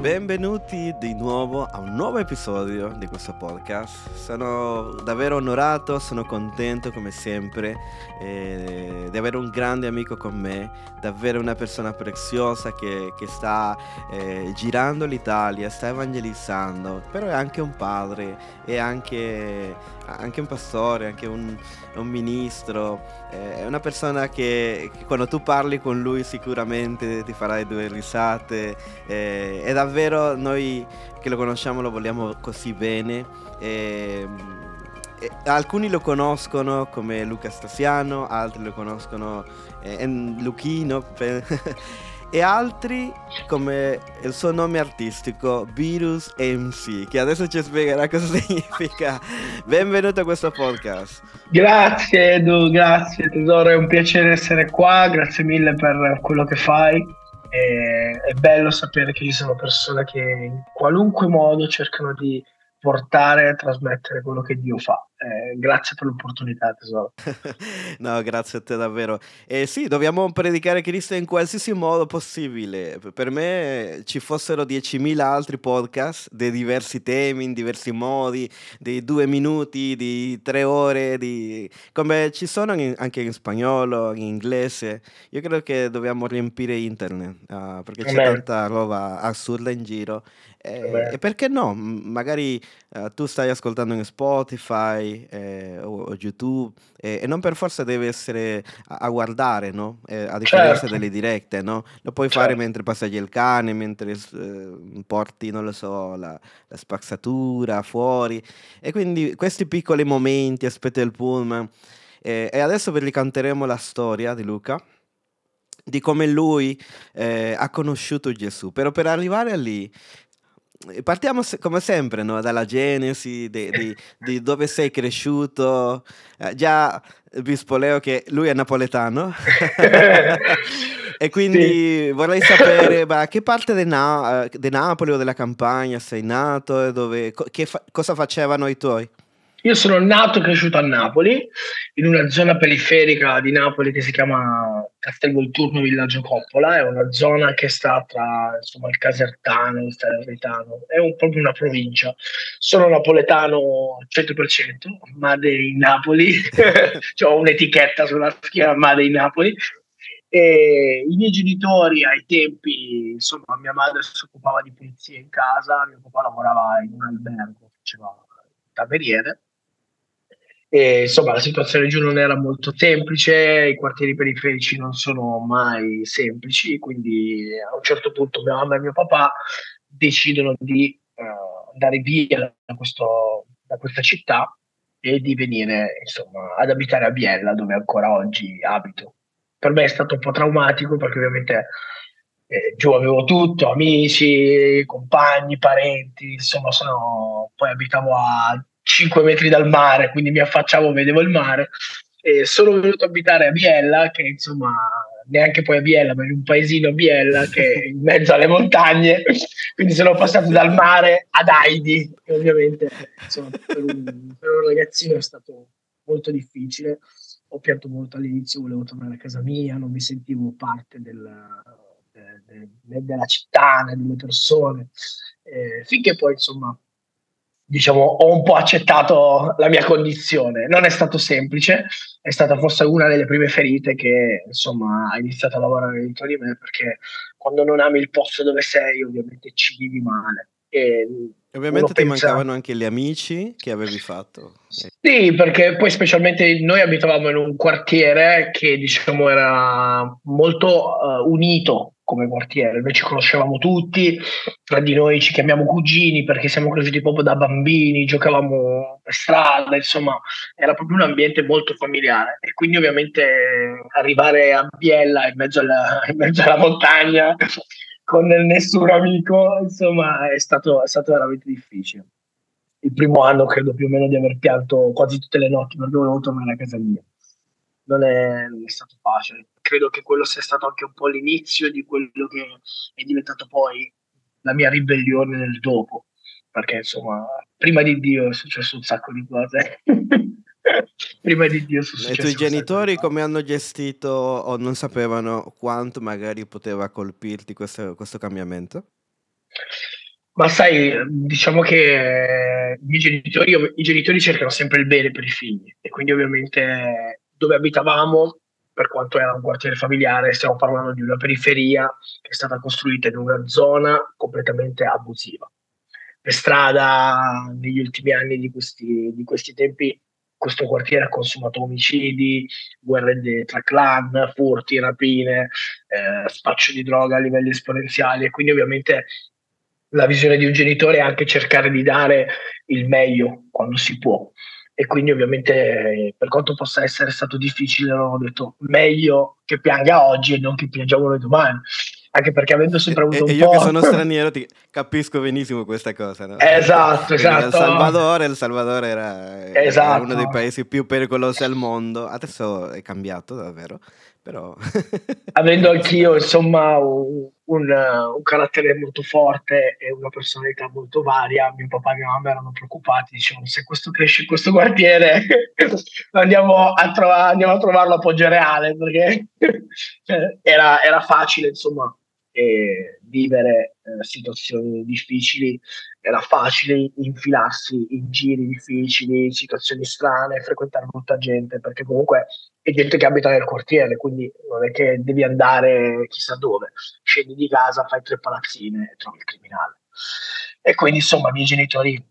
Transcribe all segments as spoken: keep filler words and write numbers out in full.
Benvenuti di nuovo a un nuovo episodio di questo podcast. Sono davvero onorato, sono contento come sempre eh, di avere un grande amico con me, davvero una persona preziosa che, che sta eh, girando l'Italia, sta evangelizzando, però è anche un padre, è anche, anche un pastore, anche un, un ministro, eh, è una persona che, che quando tu parli con lui sicuramente ti farai due risate, eh, è davvero Davvero noi che lo conosciamo lo vogliamo così bene. E, e alcuni lo conoscono come Luca Stasiano, altri lo conoscono eh, Luchino e altri come il suo nome artistico Virus M C, che adesso ci spiegherà cosa significa. Benvenuto a questo podcast. Grazie Edu, grazie tesoro, è un piacere essere qua, grazie mille per quello che fai. È bello sapere che ci sono persone che in qualunque modo cercano di portare e trasmettere quello che Dio fa. Eh, grazie per l'opportunità tesoro. No, grazie a te davvero. Eh, sì, dobbiamo predicare Cristo in qualsiasi modo possibile. Per me ci fossero diecimila altri podcast di diversi temi, in diversi modi, di due minuti, di tre ore, di... come ci sono in, anche in spagnolo, in inglese. Io credo che dobbiamo riempire internet, uh, perché c'è tanta roba assurda in giro. Eh, e perché no? Magari uh, tu stai ascoltando in Spotify eh, o, o YouTube eh, e non per forza devi essere a, a guardare, no? Eh, a differenza certo. delle dirette, no? Lo puoi certo. fare mentre passeggi il cane, mentre eh, porti, non lo so, la, la spazzatura fuori. E quindi questi piccoli momenti, aspetti il pullman. Eh, e adesso vi ricanteremo la storia di Luca, di come lui eh, ha conosciuto Gesù. Però per arrivare lì partiamo come sempre, no? Dalla genesi, di, di, di dove sei cresciuto. Eh, già vi spoleo che lui è napoletano e quindi sì. vorrei sapere ma, che parte di Na- Napoli o della Campania sei nato e dove, co- che fa- cosa facevano i tuoi? Io sono nato e cresciuto a Napoli, in una zona periferica di Napoli che si chiama Castel Volturno Villaggio Coppola. È una zona che sta tra insomma, il Casertano, il Salernitano, è un, proprio una provincia. Sono napoletano cento per cento, ma dei Napoli, ho un'etichetta sulla schiena, ma dei Napoli. E i miei genitori ai tempi, insomma, mia madre si occupava di pulizia in casa, mio papà lavorava in un albergo, faceva cameriere. E, insomma, la situazione giù non era molto semplice, i quartieri periferici non sono mai semplici, quindi a un certo punto mia mamma e mio papà decidono di uh, andare via da, questo, da questa città e di venire insomma ad abitare a Biella, dove ancora oggi abito. Per me è stato un po' traumatico perché ovviamente eh, giù avevo tutto, amici, compagni, parenti, insomma sono... poi abitavo a cinque metri dal mare, quindi mi affacciavo, vedevo il mare. E sono venuto a abitare a Biella, che insomma neanche poi a Biella, ma in un paesino a Biella che è in mezzo alle montagne, quindi sono passato dal mare ad Aidi, che ovviamente insomma, per, un, per un ragazzino è stato molto difficile. Ho pianto molto all'inizio, volevo tornare a casa mia, non mi sentivo parte del, de, de, de, della città, né delle persone, eh, finché poi insomma diciamo, ho un po' accettato la mia condizione. Non è stato semplice, è stata forse una delle prime ferite che, insomma, ha iniziato a lavorare dentro di me, perché quando non ami il posto dove sei, ovviamente ci vivi male. E ovviamente ti pensa... mancavano anche gli amici che avevi fatto. Sì, perché poi specialmente noi abitavamo in un quartiere che, diciamo, era molto uh, unito come quartiere, noi ci conoscevamo tutti, tra di noi ci chiamiamo cugini perché siamo cresciuti proprio da bambini, giocavamo per strada, insomma era proprio un ambiente molto familiare e quindi ovviamente arrivare a Biella in mezzo alla, in mezzo alla montagna con nessun amico, insomma è stato, è stato veramente difficile. Il primo anno credo più o meno di aver pianto quasi tutte le notti perché volevo tornare a casa mia. Non è, non è stato facile. Credo che quello sia stato anche un po' l'inizio di quello che è diventato poi la mia ribellione nel dopo, perché insomma prima di Dio è successo un sacco di cose. Prima di Dio è successo. E i tuoi genitori come hanno gestito o non sapevano quanto magari poteva colpirti questo, questo cambiamento? Ma sai, diciamo che i miei genitori, io, i genitori cercano sempre il bene per i figli, e quindi ovviamente dove abitavamo, per quanto era un quartiere familiare, stiamo parlando di una periferia che è stata costruita in una zona completamente abusiva. Per strada, negli ultimi anni di questi, di questi tempi, questo quartiere ha consumato omicidi, guerre tra clan, furti, rapine, eh, spaccio di droga a livelli esponenziali, e quindi ovviamente la visione di un genitore è anche cercare di dare il meglio quando si può, e quindi ovviamente per quanto possa essere stato difficile ho detto meglio che pianga oggi e non che piangiamo noi domani, anche perché avendo sempre avuto e, un e io po' io che sono straniero ti capisco benissimo questa cosa, no? Esatto, esatto. El Salvador, El Salvador era, esatto. era uno dei paesi più pericolosi al mondo, adesso è cambiato davvero, però avendo anch'io insomma un, un, un carattere molto forte e una personalità molto varia, mio papà e mia mamma erano preoccupati, dicevano se questo cresce in questo quartiere andiamo, a trova- andiamo a trovarlo a Poggio Reale, perché era, era facile insomma eh, vivere eh, situazioni difficili, era facile infilarsi in giri difficili, situazioni strane, frequentare molta gente, perché comunque è gente che abita nel quartiere, quindi non è che devi andare chissà dove, scendi di casa, fai tre palazzine e trovi il criminale. E quindi insomma i miei genitori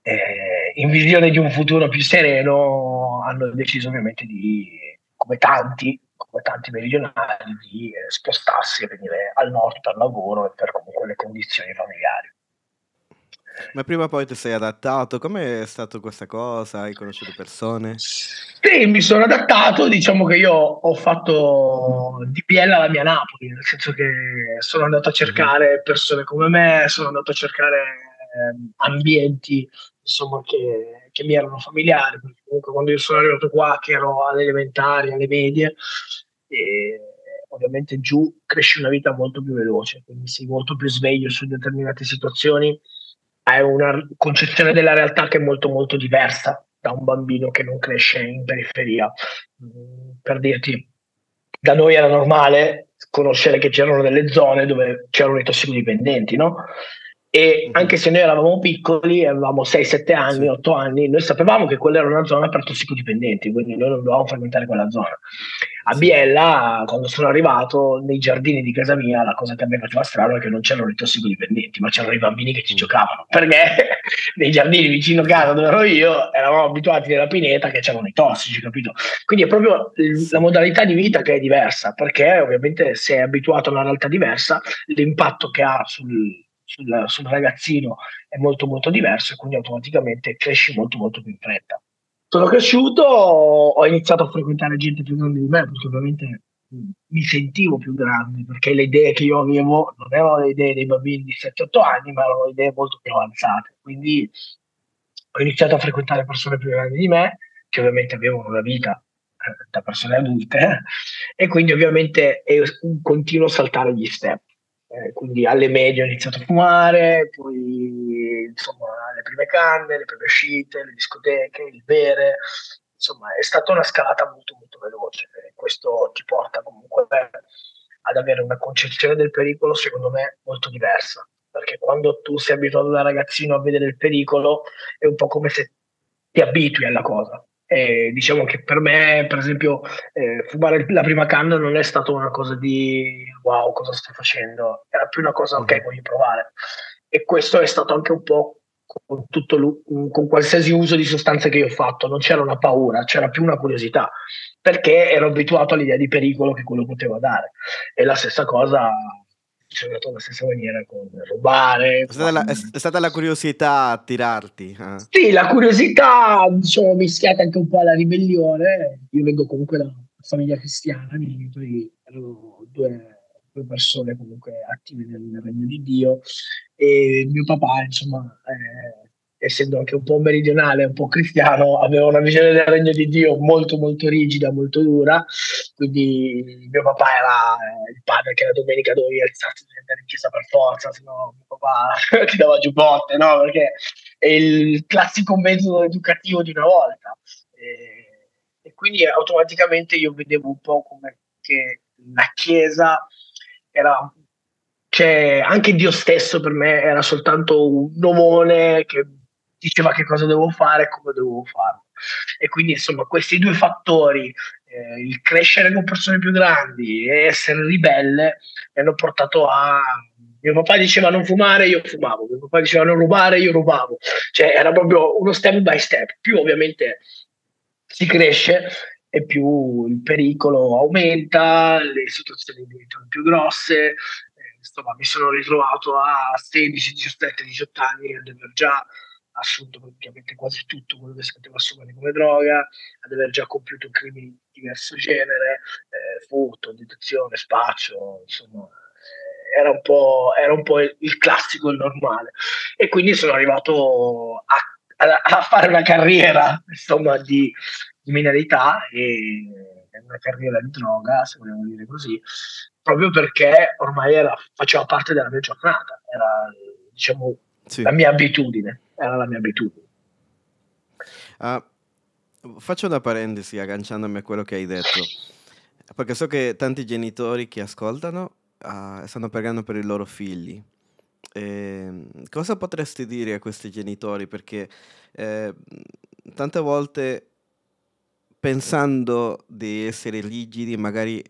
eh, in visione di un futuro più sereno hanno deciso ovviamente di, come tanti come tanti meridionali, di eh, spostarsi e venire al nord per lavoro e per comunque le condizioni familiari. Ma prima o poi ti sei adattato, com'è stata questa cosa? Hai conosciuto persone? Sì, mi sono adattato, diciamo che io ho fatto di Biella la mia Napoli, nel senso che sono andato a cercare persone come me, sono andato a cercare eh, ambienti insomma che, che mi erano familiari, perché comunque quando io sono arrivato qua, che ero alle elementari, alle medie, e ovviamente giù cresce una vita molto più veloce, quindi sei molto più sveglio su determinate situazioni, hai una concezione della realtà che è molto molto diversa da un bambino che non cresce in periferia. Per dirti, da noi era normale conoscere che c'erano delle zone dove c'erano i tossicodipendenti, no? E anche se noi eravamo piccoli, avevamo sei sette anni, sì. otto anni, noi sapevamo che quella era una zona per tossicodipendenti, quindi noi non dovevamo frequentare quella zona. A Biella, quando sono arrivato, nei giardini di casa mia, la cosa che a me faceva strano è che non c'erano i tossicodipendenti, ma c'erano i bambini che ci giocavano, perché nei giardini vicino a casa dove ero io eravamo abituati nella pineta che c'erano i tossici, capito? Quindi è proprio la modalità di vita che è diversa, perché ovviamente se è abituato a una realtà diversa, l'impatto che ha sul, sul, sul ragazzino è molto molto diverso, e quindi automaticamente cresci molto molto più in fretta. Sono cresciuto, ho iniziato a frequentare gente più grande di me, perché ovviamente mi sentivo più grande, perché le idee che io avevo non erano le idee dei bambini di sette otto anni, ma erano idee molto più avanzate. Quindi ho iniziato a frequentare persone più grandi di me, che ovviamente avevano una vita eh, da persone adulte, eh, e quindi ovviamente è un continuo saltare gli step. Eh, quindi alle medie ho iniziato a fumare, poi insomma le prime canne, le prime uscite, le discoteche, il bere, insomma è stata una scalata molto molto veloce, e questo ti porta comunque ad avere una concezione del pericolo secondo me molto diversa, perché quando tu sei abituato da ragazzino a vedere il pericolo è un po' come se ti abitui alla cosa. E diciamo che per me, per esempio, eh, fumare la prima canna non è stata una cosa di wow, cosa sto facendo, era più una cosa ok, voglio provare. E questo è stato anche un po' con, tutto, con qualsiasi uso di sostanze che io ho fatto, non c'era una paura, c'era più una curiosità, perché ero abituato all'idea di pericolo che quello poteva dare. E la stessa cosa c'è stata la stessa maniera con rubare. È stata, la, è stata la curiosità a tirarti. Eh. Sì, la curiosità, diciamo, mischiata anche un po' alla ribellione. Io vengo comunque da una famiglia cristiana, i miei genitori erano due, due persone comunque attive nel, nel regno di Dio, e mio papà, insomma, eh, essendo anche un po' meridionale, un po' cristiano, aveva una visione del regno di Dio molto molto rigida, molto dura, quindi mio papà era il padre che la domenica dovevi alzarsi e andare in chiesa per forza, se no mio papà ti dava giù botte, no? Perché è il classico metodo educativo di una volta, e, e quindi automaticamente io vedevo un po' come che la chiesa era Cioè, anche Dio stesso per me era soltanto un nomone che diceva che cosa devo fare e come dovevo farlo. E quindi, insomma, questi due fattori, eh, il crescere con persone più grandi e essere ribelle, mi hanno portato a... Mio papà diceva non fumare, io fumavo. Mio papà diceva non rubare, io rubavo. Cioè, era proprio uno step by step. Più ovviamente si cresce e più il pericolo aumenta, le situazioni diventano più grosse. Insomma, mi sono ritrovato a sedici, diciassette, diciotto anni ad aver già assunto praticamente quasi tutto quello che si poteva assumere come droga, ad aver già compiuto crimini di diverso genere, eh, furto, detenzione, spaccio, insomma, era un po', era un po' il, il classico, il normale. E quindi sono arrivato a, a, a fare una carriera, insomma, di criminalità e una carriera di droga, se vogliamo dire così, proprio perché ormai era, faceva parte della mia giornata, era, diciamo, sì, la mia abitudine, era la mia abitudine. Uh, faccio una parentesi agganciandomi a quello che hai detto, perché so che tanti genitori che ascoltano uh, stanno pagando per i loro figli. Eh, cosa potresti dire a questi genitori? Perché eh, tante volte, pensando di essere rigidi, magari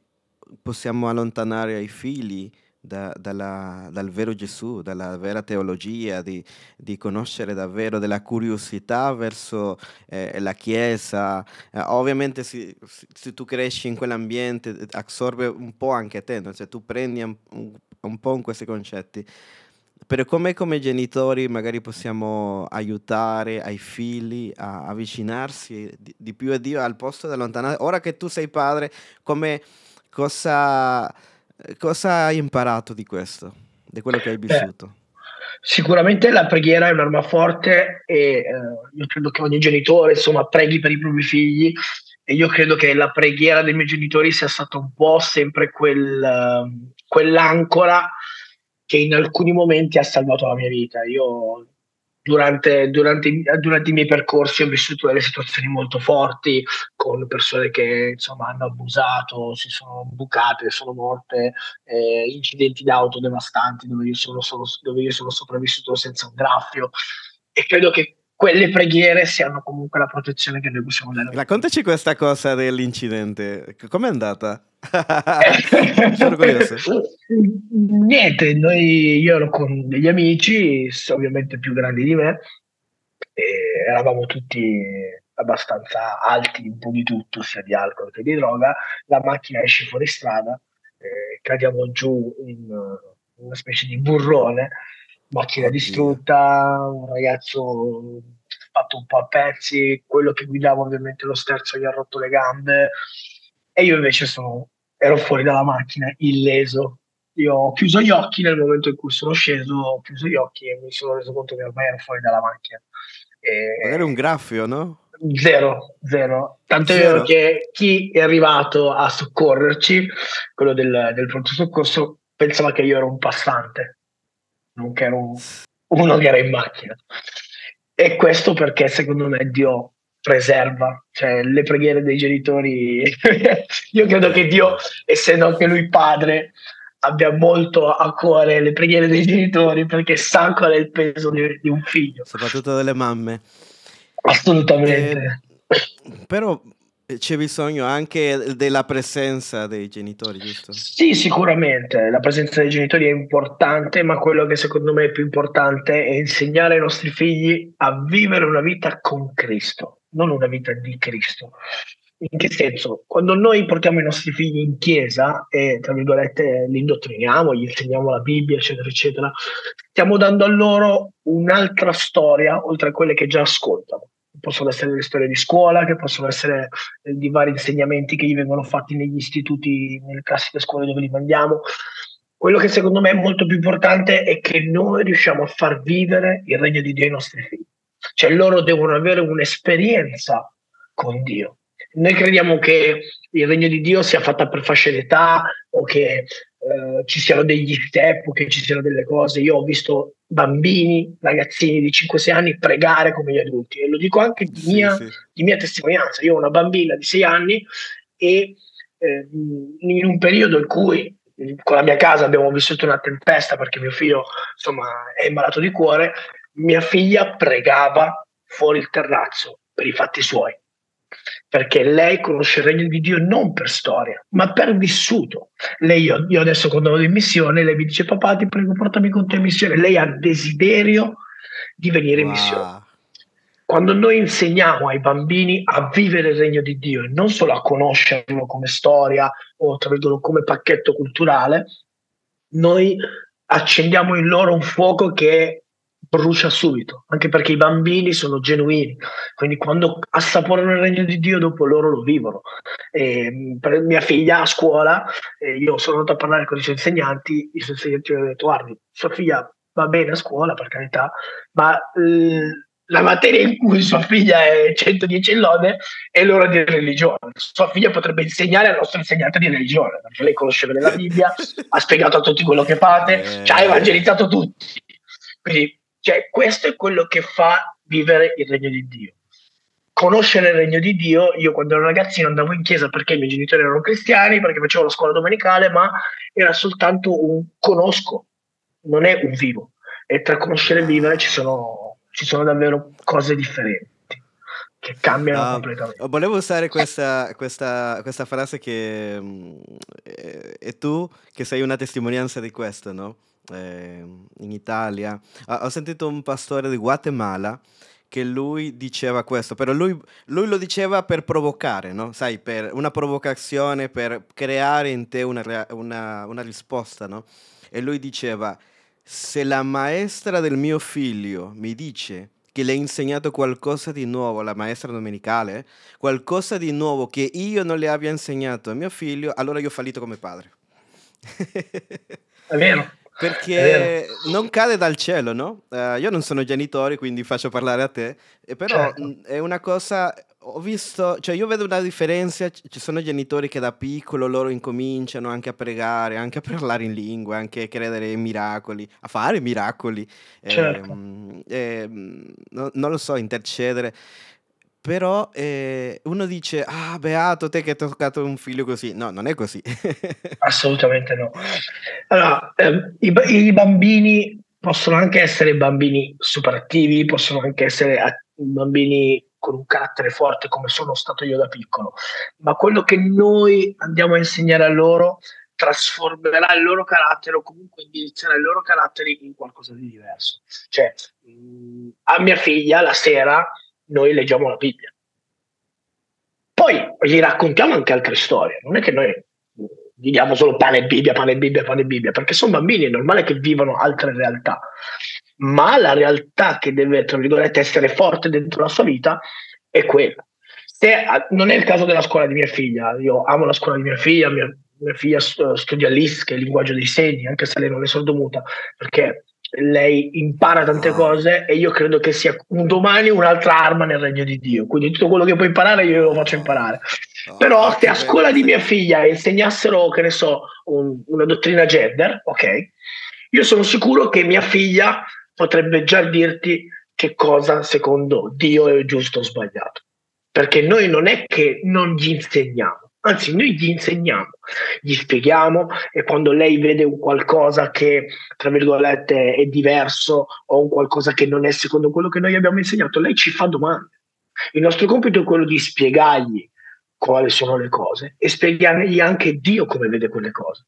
possiamo allontanare i figli da, dalla, dal vero Gesù, dalla vera teologia, di, di conoscere davvero, della curiosità verso eh, la Chiesa. Eh, ovviamente se, se tu cresci in quell'ambiente assorbe un po' anche te, no? Cioè, tu prendi un, un po' in questi concetti. Però come, come genitori magari possiamo aiutare ai figli a avvicinarsi di, di più a Dio al posto di allontanare? Ora che tu sei padre, come... Cosa, cosa hai imparato di questo, di quello che hai vissuto? Beh, sicuramente la preghiera è un'arma forte e eh, io credo che ogni genitore, insomma, preghi per i propri figli, e io credo che la preghiera dei miei genitori sia stata un po' sempre quel, uh, quell'ancora che in alcuni momenti ha salvato la mia vita. Io Durante, durante, durante i miei percorsi ho vissuto delle situazioni molto forti con persone che, insomma, hanno abusato, si sono bucate, sono morte, eh, incidenti d'auto devastanti dove io sono, sono, dove io sono sopravvissuto senza un graffio, e credo che quelle preghiere siano comunque la protezione che noi possiamo dare. Raccontaci questa cosa dell'incidente, com'è andata? Sono curioso. Niente, noi, io ero con degli amici, ovviamente più grandi di me, e eravamo tutti abbastanza alti, un po' di tutto, sia di alcol che di droga. La macchina esce fuori strada, eh, cadiamo giù in una specie di burrone, macchina distrutta, un ragazzo fatto un po' a pezzi, quello che guidava ovviamente lo sterzo gli ha rotto le gambe, e io invece sono, ero fuori dalla macchina, illeso. Io ho chiuso gli occhi nel momento in cui sono sceso, ho chiuso gli occhi e mi sono reso conto che ormai ero fuori dalla macchina. E magari un graffio, no? Zero, zero. Tanto è vero che chi è arrivato a soccorrerci, quello del, del pronto soccorso, pensava che io ero un passante, non che ero uno che era in macchina. E questo perché secondo me Dio preserva, cioè le preghiere dei genitori. Io credo che Dio, essendo anche lui padre, abbia molto a cuore le preghiere dei genitori, perché sa qual è il peso di, di un figlio, soprattutto delle mamme. Assolutamente. Eh, però c'è bisogno anche della presenza dei genitori, giusto? Sì, sicuramente la presenza dei genitori è importante, ma quello che secondo me è più importante è insegnare ai nostri figli a vivere una vita con Cristo, non una vita di Cristo. In che senso? Quando noi portiamo i nostri figli in chiesa e, tra virgolette, li indottriniamo, gli insegniamo la Bibbia, eccetera, eccetera, stiamo dando a loro un'altra storia oltre a quelle che già ascoltano. Possono essere le storie di scuola, che possono essere di vari insegnamenti che gli vengono fatti negli istituti, nelle classiche scuole dove li mandiamo. Quello che secondo me è molto più importante è che noi riusciamo a far vivere il regno di Dio ai nostri figli. Cioè, loro devono avere un'esperienza con Dio. Noi crediamo che il regno di Dio sia fatta per fasce d'età, o che eh, ci siano degli step, o che ci siano delle cose. Io ho visto bambini, ragazzini di cinque sei anni pregare come gli adulti, e lo dico anche di, sì, mia, sì. di mia testimonianza. Io ho una bambina di sei anni e eh, in un periodo in cui con la mia casa abbiamo vissuto una tempesta perché mio figlio, insomma, è malato di cuore. Mia figlia pregava fuori il terrazzo per i fatti suoi, perché lei conosce il regno di Dio non per storia, ma per vissuto. Lei, io, io adesso quando vado in missione, lei mi dice: papà, ti prego, portami con te in missione. Lei ha desiderio di venire wow. in missione. Quando noi insegniamo ai bambini a vivere il regno di Dio e non solo a conoscerlo come storia o tra virgolette come pacchetto culturale, noi accendiamo in loro un fuoco che brucia subito, anche perché i bambini sono genuini, quindi quando assaporano il regno di Dio dopo loro lo vivono. E per mia figlia a scuola, io sono andato a parlare con i suoi insegnanti, i suoi insegnanti mi hanno detto: guardi, sua figlia va bene a scuola, per carità, ma eh, la materia in cui sua figlia è centodieci in lode è l'ora di religione. Sua figlia potrebbe insegnare al nostro insegnante di religione, perché lei conosce bene la Bibbia, ha spiegato a tutti quello che fate, eh. ci ha evangelizzato tutti. Quindi cioè, questo è quello che fa vivere il regno di Dio. Conoscere il regno di Dio. Io quando ero ragazzino andavo in chiesa perché i miei genitori erano cristiani, perché facevo la scuola domenicale, ma era soltanto un conosco, non è un vivo. E tra conoscere e vivere ci sono, ci sono davvero cose differenti che cambiano uh, completamente. Volevo usare questa, questa, questa frase che eh, e tu che sei una testimonianza di questo, no? Eh, in Italia ah, ho sentito un pastore di Guatemala che lui diceva questo, però lui, lui lo diceva per provocare, no? Sai, per una provocazione, per creare in te una, una, una risposta, no? E lui diceva: se la maestra del mio figlio mi dice che le ha insegnato qualcosa di nuovo, la maestra domenicale, eh, qualcosa di nuovo che io non le abbia insegnato a mio figlio, allora io ho fallito come padre. È vero. Perché non cade dal cielo, no? Uh, io non sono genitore, quindi faccio parlare a te, e però certo. È una cosa, ho visto, cioè io vedo una differenza, ci sono genitori che da piccolo loro incominciano anche a pregare, anche a parlare in lingua, anche a credere in miracoli, a fare miracoli, certo. eh, eh, no, non lo so, intercedere. Però eh, uno dice: ah, beato te che hai toccato un figlio così. No, non è così. Assolutamente no. Allora, eh, i, i bambini possono anche essere bambini super attivi, possono anche essere att- bambini con un carattere forte come sono stato io da piccolo, ma quello che noi andiamo a insegnare a loro trasformerà il loro carattere o comunque indirizzerà il loro carattere in qualcosa di diverso. Cioè, mh, a mia figlia la sera noi leggiamo la Bibbia, poi gli raccontiamo anche altre storie, non è che noi gli diamo solo pane e Bibbia, pane e Bibbia, pane e Bibbia, perché sono bambini, è normale che vivano altre realtà, ma la realtà che deve, tra virgolette, essere forte dentro la sua vita è quella. Se, non è il caso della scuola di mia figlia, io amo la scuola di mia figlia, mia, mia figlia studia l'I S, che è il linguaggio dei segni, anche se lei non è sordomuta, perché lei impara tante cose e io credo che sia un domani un'altra arma nel regno di Dio, quindi tutto quello che puoi imparare io lo faccio imparare. Però se a scuola di mia figlia insegnassero, che ne so, un, una dottrina gender, ok, io sono sicuro che mia figlia potrebbe già dirti che cosa secondo Dio è giusto o sbagliato, perché noi non è che non gli insegniamo, anzi noi gli insegniamo, gli spieghiamo, e quando lei vede un qualcosa che tra virgolette è diverso o un qualcosa che non è secondo quello che noi abbiamo insegnato, lei ci fa domande. Il nostro compito è quello di spiegargli quali sono le cose e spiegargli anche Dio come vede quelle cose,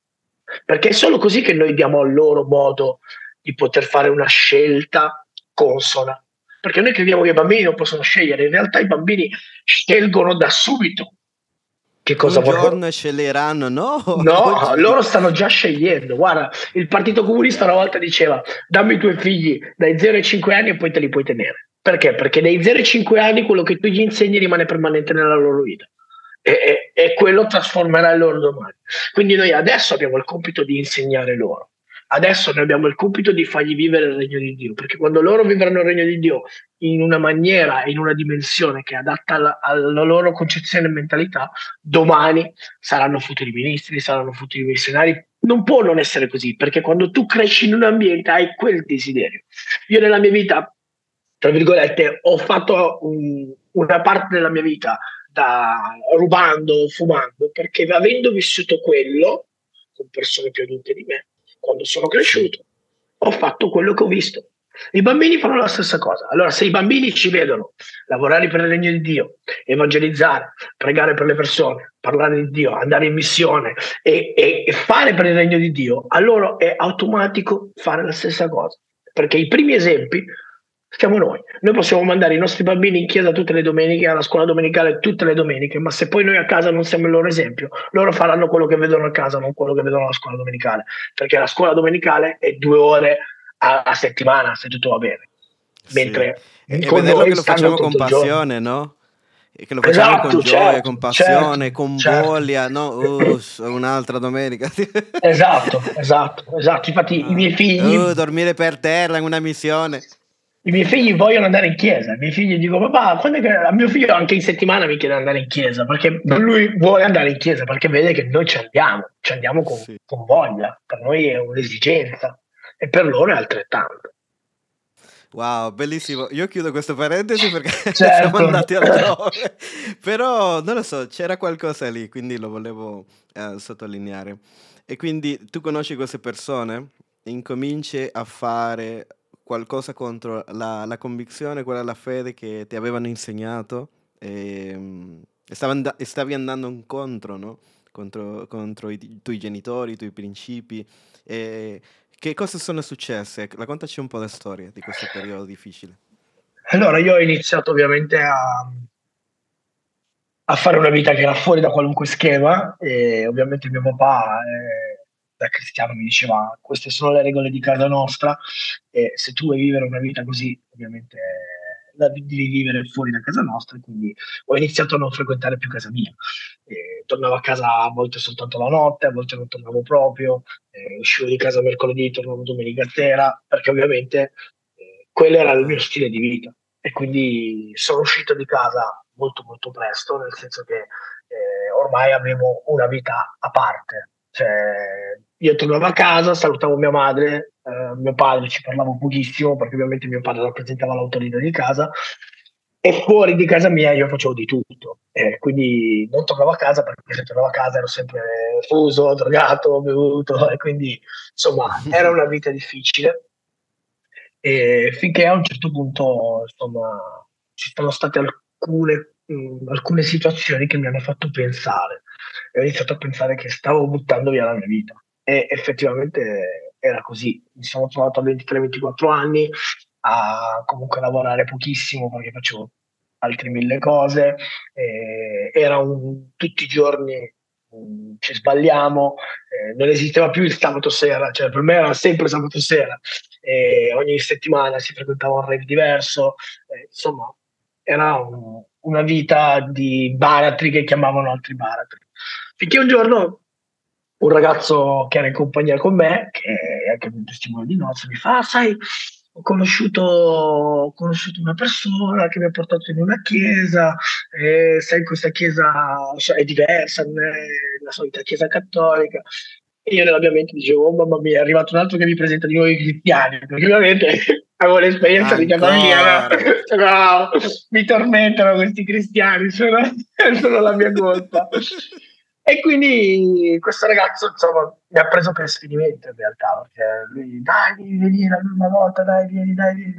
perché è solo così che noi diamo al loro modo di poter fare una scelta consona, perché noi crediamo che i bambini non possono scegliere, in realtà i bambini scelgono da subito. Che cosa un giorno sceglieranno, no? No, loro stanno già scegliendo. Guarda, il Partito Comunista una volta diceva: dammi i tuoi figli dai zero ai cinque anni e poi te li puoi tenere. Perché? Perché dai zero ai cinque anni quello che tu gli insegni rimane permanente nella loro vita e, e, e quello trasformerà il loro domani. Quindi noi adesso abbiamo il compito di insegnare loro, adesso noi abbiamo il compito di fargli vivere il regno di Dio, perché quando loro vivranno il regno di Dio in una maniera, in una dimensione che è adatta alla, alla loro concezione e mentalità, domani saranno futuri ministri, saranno futuri missionari. Non può non essere così, perché quando tu cresci in un ambiente hai quel desiderio. Io nella mia vita, tra virgolette, ho fatto un, una parte della mia vita da rubando, fumando, perché avendo vissuto quello con persone più adulte di me. Quando sono cresciuto ho fatto quello che ho visto. I bambini fanno la stessa cosa. Allora, se i bambini ci vedono lavorare per il regno di Dio, evangelizzare, pregare per le persone, parlare di Dio, andare in missione e, e, e fare per il regno di Dio, allora è automatico fare la stessa cosa, perché i primi esempi siamo noi. Noi possiamo mandare i nostri bambini in chiesa tutte le domeniche, alla scuola domenicale tutte le domeniche, ma se poi noi a casa non siamo il loro esempio, loro faranno quello che vedono a casa, non quello che vedono alla scuola domenicale, perché la scuola domenicale è due ore a, a settimana, se tutto va bene. Mentre sì. E vederlo che lo facciamo con passione, no? E che lo facciamo esatto, con gioia, certo, con passione, certo, con certo. voglia, no? Uh, un'altra domenica. Esatto, esatto, esatto. Infatti ah. i miei figli... Uh, dormire per terra in una missione... I miei figli vogliono andare in chiesa, i miei figli dicono papà, quando è che... a mio figlio anche in settimana mi chiede di andare in chiesa, perché lui vuole andare in chiesa, perché vede che noi ci andiamo, ci andiamo con, sì. con voglia, per noi è un'esigenza e per loro è altrettanto. Wow, bellissimo. Io chiudo questo parentesi perché certo. siamo andati altrove, però non lo so, c'era qualcosa lì, quindi lo volevo eh, sottolineare. E quindi tu conosci queste persone, incominci a fare... qualcosa contro la, la convinzione, quella la fede che ti avevano insegnato e, e stavi, and- stavi andando incontro, no? Contro, contro i tuoi genitori, i tuoi principi. E che cose sono successe? Raccontaci un po' la storia di questo periodo difficile. Allora, io ho iniziato ovviamente a, a fare una vita che era fuori da qualunque schema e ovviamente mio papà... Eh, da cristiano mi diceva queste sono le regole di casa nostra e se tu vuoi vivere una vita così ovviamente la devi vivere fuori da casa nostra, quindi ho iniziato a non frequentare più casa mia e tornavo a casa a volte soltanto la notte, a volte non tornavo proprio e uscivo di casa mercoledì, tornavo domenica sera perché ovviamente eh, quello era il mio stile di vita e quindi sono uscito di casa molto molto presto, nel senso che eh, ormai avevo una vita a parte. Cioè, io tornavo a casa, salutavo mia madre, eh, mio padre ci parlavo pochissimo perché ovviamente mio padre rappresentava l'autorità di casa e fuori di casa mia io facevo di tutto, eh, quindi non tornavo a casa perché se tornavo a casa ero sempre fuso, drogato, bevuto e quindi insomma era una vita difficile e finché a un certo punto insomma ci sono state alcune, mh, alcune situazioni che mi hanno fatto pensare. E ho iniziato a pensare che stavo buttando via la mia vita e effettivamente era così. Mi sono trovato a ventitré ventiquattro anni a comunque lavorare pochissimo perché facevo altre mille cose e era un, tutti i giorni um, ci sbagliamo, eh, non esisteva più il sabato sera, cioè per me era sempre sabato sera e ogni settimana si frequentava un rave diverso, eh, insomma era un, una vita di baratri che chiamavano altri baratri. Finché un giorno un ragazzo che era in compagnia con me, che è anche un testimone di nozze, mi fa: sai, ho conosciuto, ho conosciuto una persona che mi ha portato in una chiesa, e sai, questa chiesa è diversa, non è la solita chiesa cattolica. E io nella mia mente dicevo: oh, mamma mia, è arrivato un altro che mi presenta di nuovo i cristiani, perché ovviamente avevo l'esperienza Ancora. di cavalliera, no, mi tormentano questi cristiani, sono, sono la mia colpa. E quindi questo ragazzo insomma mi ha preso per sfinimento in realtà, perché lui dai vieni la prima volta, dai vieni, dai vieni,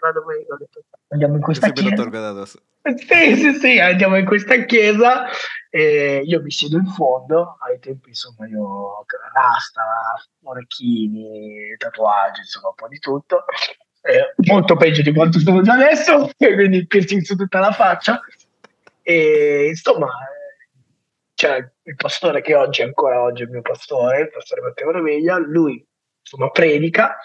vado poi, ho detto, andiamo in questa chiesa, sì sì sì, andiamo in questa chiesa e io mi siedo in fondo, ai tempi insomma io rasta, orecchini, tatuaggi, insomma un po' di tutto, eh, molto peggio di quanto sono già adesso, quindi piercing su tutta la faccia e insomma... Cioè, il pastore che oggi, ancora oggi, è il mio pastore, il pastore Matteo Maraviglia, lui insomma predica,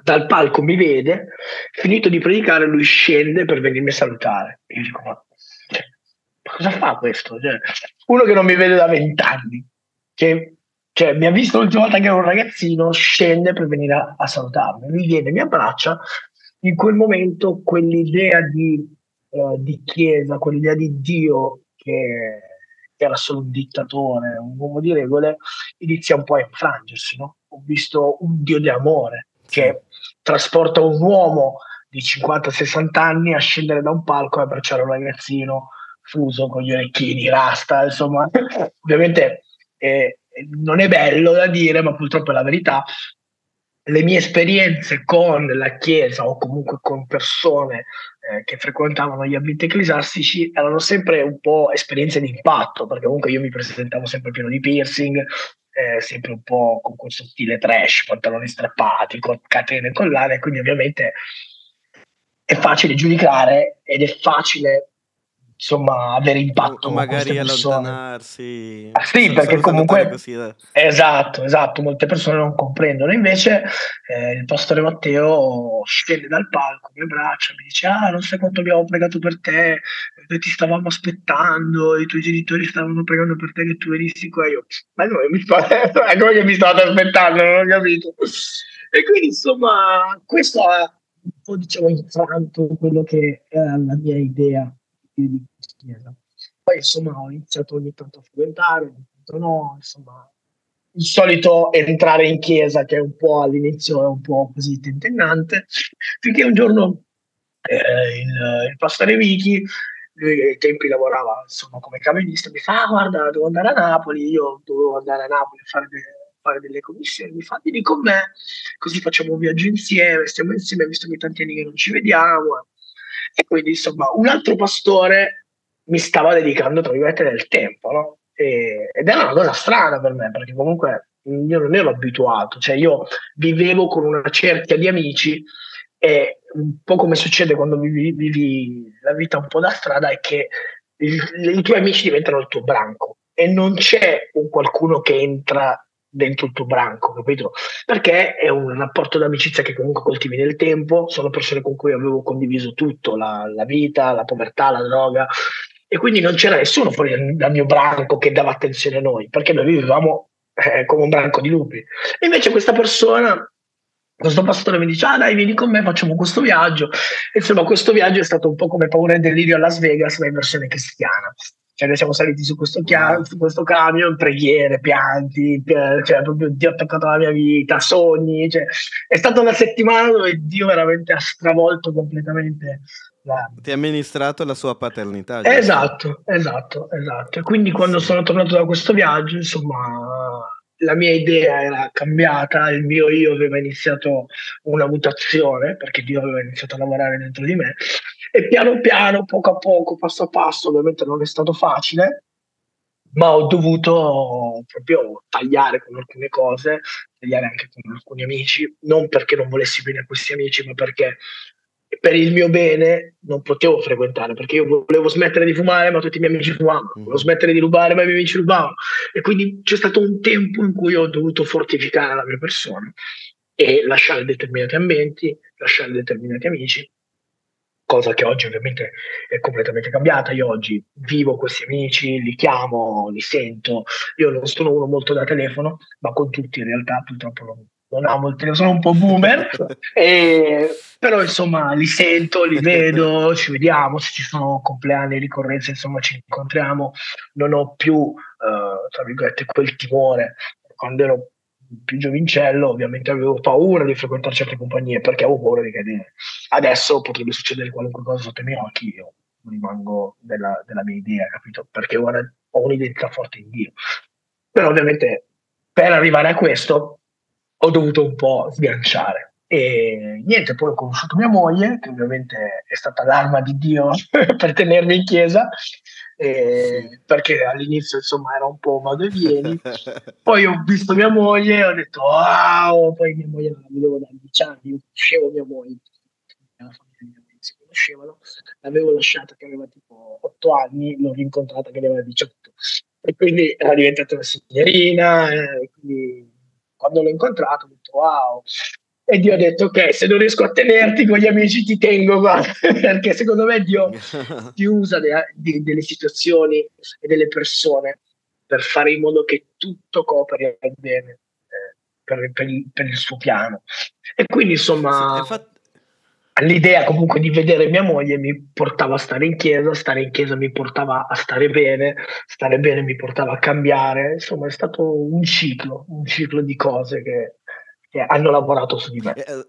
dal palco mi vede, finito di predicare lui scende per venirmi a salutare. Io dico, ma, ma cosa fa questo? Cioè, uno che non mi vede da vent'anni, che cioè, mi ha visto l'ultima volta che ero un ragazzino, scende per venire a, a salutarmi, mi viene, mi abbraccia, in quel momento quell'idea di, eh, di chiesa, quell'idea di Dio che... che era solo un dittatore, un uomo di regole, inizia un po' a infrangersi, no? Ho visto un Dio di amore che trasporta un uomo di cinquanta sessanta anni a scendere da un palco e abbracciare un ragazzino fuso con gli orecchini, rasta, insomma. Ovviamente eh, non è bello da dire, ma purtroppo è la verità. Le mie esperienze con la chiesa o comunque con persone eh, che frequentavano gli ambienti ecclesiastici erano sempre un po' esperienze di impatto, perché comunque io mi presentavo sempre pieno di piercing, eh, sempre un po' con questo stile trash, pantaloni strappati, con catene e collane, quindi ovviamente è facile giudicare ed è facile, insomma, avere impatto, o magari allontanarsi. Ah, sì, perché comunque così, eh. esatto, esatto, molte persone non comprendono. Invece eh, il pastore Matteo scende dal palco, mi abbraccia, mi dice: ah, non sai quanto abbiamo pregato per te, noi ti stavamo aspettando, i tuoi genitori stavano pregando per te che tu venissi qua. Io, ma come mi state, come che mi state aspettando, non ho capito. E quindi, insomma, questo è un po', diciamo, infranto quello che era la mia idea di chiesa. Poi, insomma, ho iniziato ogni tanto a frequentare, ogni tanto no, insomma, il solito entrare in chiesa, che è un po' all'inizio è un po' così tentennante, finché un giorno eh, il, il pastore Vichi, lui ai tempi lavorava, insomma, come camionista, mi fa: ah, guarda, devo andare a Napoli, io dovevo andare a Napoli a fare, de- fare delle commissioni, mi fa: vieni con me, così facciamo un viaggio insieme, stiamo insieme, visto che tanti anni che non ci vediamo. E quindi, insomma, un altro pastore mi stava dedicando, tra virgolette, del tempo, no? E, ed era una cosa strana per me, perché comunque io non ero abituato, cioè io vivevo con una cerchia di amici, e un po' come succede quando vivi, vivi la vita un po' da strada, è che i, i tuoi amici diventano il tuo branco e non c'è un qualcuno che entra dentro il tuo branco, capito? Perché è un rapporto d'amicizia che comunque coltivi nel tempo, sono persone con cui avevo condiviso tutto, la, la vita, la povertà, la droga, e quindi non c'era nessuno fuori dal mio branco che dava attenzione a noi, perché noi vivevamo eh, come un branco di lupi. E invece questa persona, questo pastore, mi dice: ah dai, vieni con me, facciamo questo viaggio. E, insomma, questo viaggio è stato un po' come Paura e Delirio a Las Vegas, ma in versione cristiana. Cioè, noi siamo saliti su questo, chiam- su questo camion, preghiere, pianti, pi- cioè proprio Dio ha toccato la mia vita, sogni, cioè è stata una settimana dove Dio veramente ha stravolto completamente la... Ti ha amministrato la sua paternità. Esatto, esatto, esatto. E quindi quando sono tornato da questo viaggio, insomma, la mia idea era cambiata, il mio io aveva iniziato una mutazione, perché Dio aveva iniziato a lavorare dentro di me. E piano piano, poco a poco, passo a passo, ovviamente non è stato facile, ma ho dovuto proprio tagliare con alcune cose, tagliare anche con alcuni amici, non perché non volessi bene a questi amici, ma perché per il mio bene non potevo frequentare, perché io volevo smettere di fumare, ma tutti i miei amici fumavano, volevo smettere di rubare, ma i miei amici rubavano. E quindi c'è stato un tempo in cui ho dovuto fortificare la mia persona e lasciare determinati ambienti, lasciare determinati amici, cosa che oggi ovviamente è completamente cambiata. Io oggi vivo questi amici, li chiamo, li sento, io non sono uno molto da telefono, ma con tutti in realtà purtroppo non, non amo il telefono, sono un po' boomer, e, però insomma li sento, li vedo, ci vediamo, se ci sono compleanni, ricorrenze, insomma ci incontriamo, non ho più eh, tra virgolette quel timore. Quando ero più giovincello ovviamente avevo paura di frequentare certe compagnie, perché avevo paura di cadere. Adesso potrebbe succedere qualunque cosa sotto i miei occhi, io rimango della, della mia idea, capito? Perché ora ho un'identità forte in Dio. Però ovviamente per arrivare a questo ho dovuto un po' sganciare. E niente, poi ho conosciuto mia moglie, che ovviamente è stata l'arma di Dio per tenermi in chiesa, eh, perché all'inizio, insomma, era un po' vado e vieni. Poi ho visto mia moglie, ho detto wow. Poi mia moglie la vedevo da dieci anni, io conoscevo mia moglie, la famiglia si conoscevano, l'avevo lasciata che aveva tipo otto anni, l'ho rincontrata che aveva diciotto, e quindi era diventata una signorina. Eh, quindi quando l'ho incontrata ho detto wow. E Dio ha detto: ok, se non riesco a tenerti con gli amici ti tengo qua, perché secondo me Dio ti usa de- de- delle situazioni e delle persone per fare in modo che tutto cooperi al bene, eh, per, per, il, per il suo piano. E quindi, insomma, l'idea comunque di vedere mia moglie mi portava a stare in chiesa, stare in chiesa mi portava a stare bene, stare bene mi portava a cambiare. Insomma, è stato un ciclo, un ciclo di cose che hanno lavorato su di me. Eh,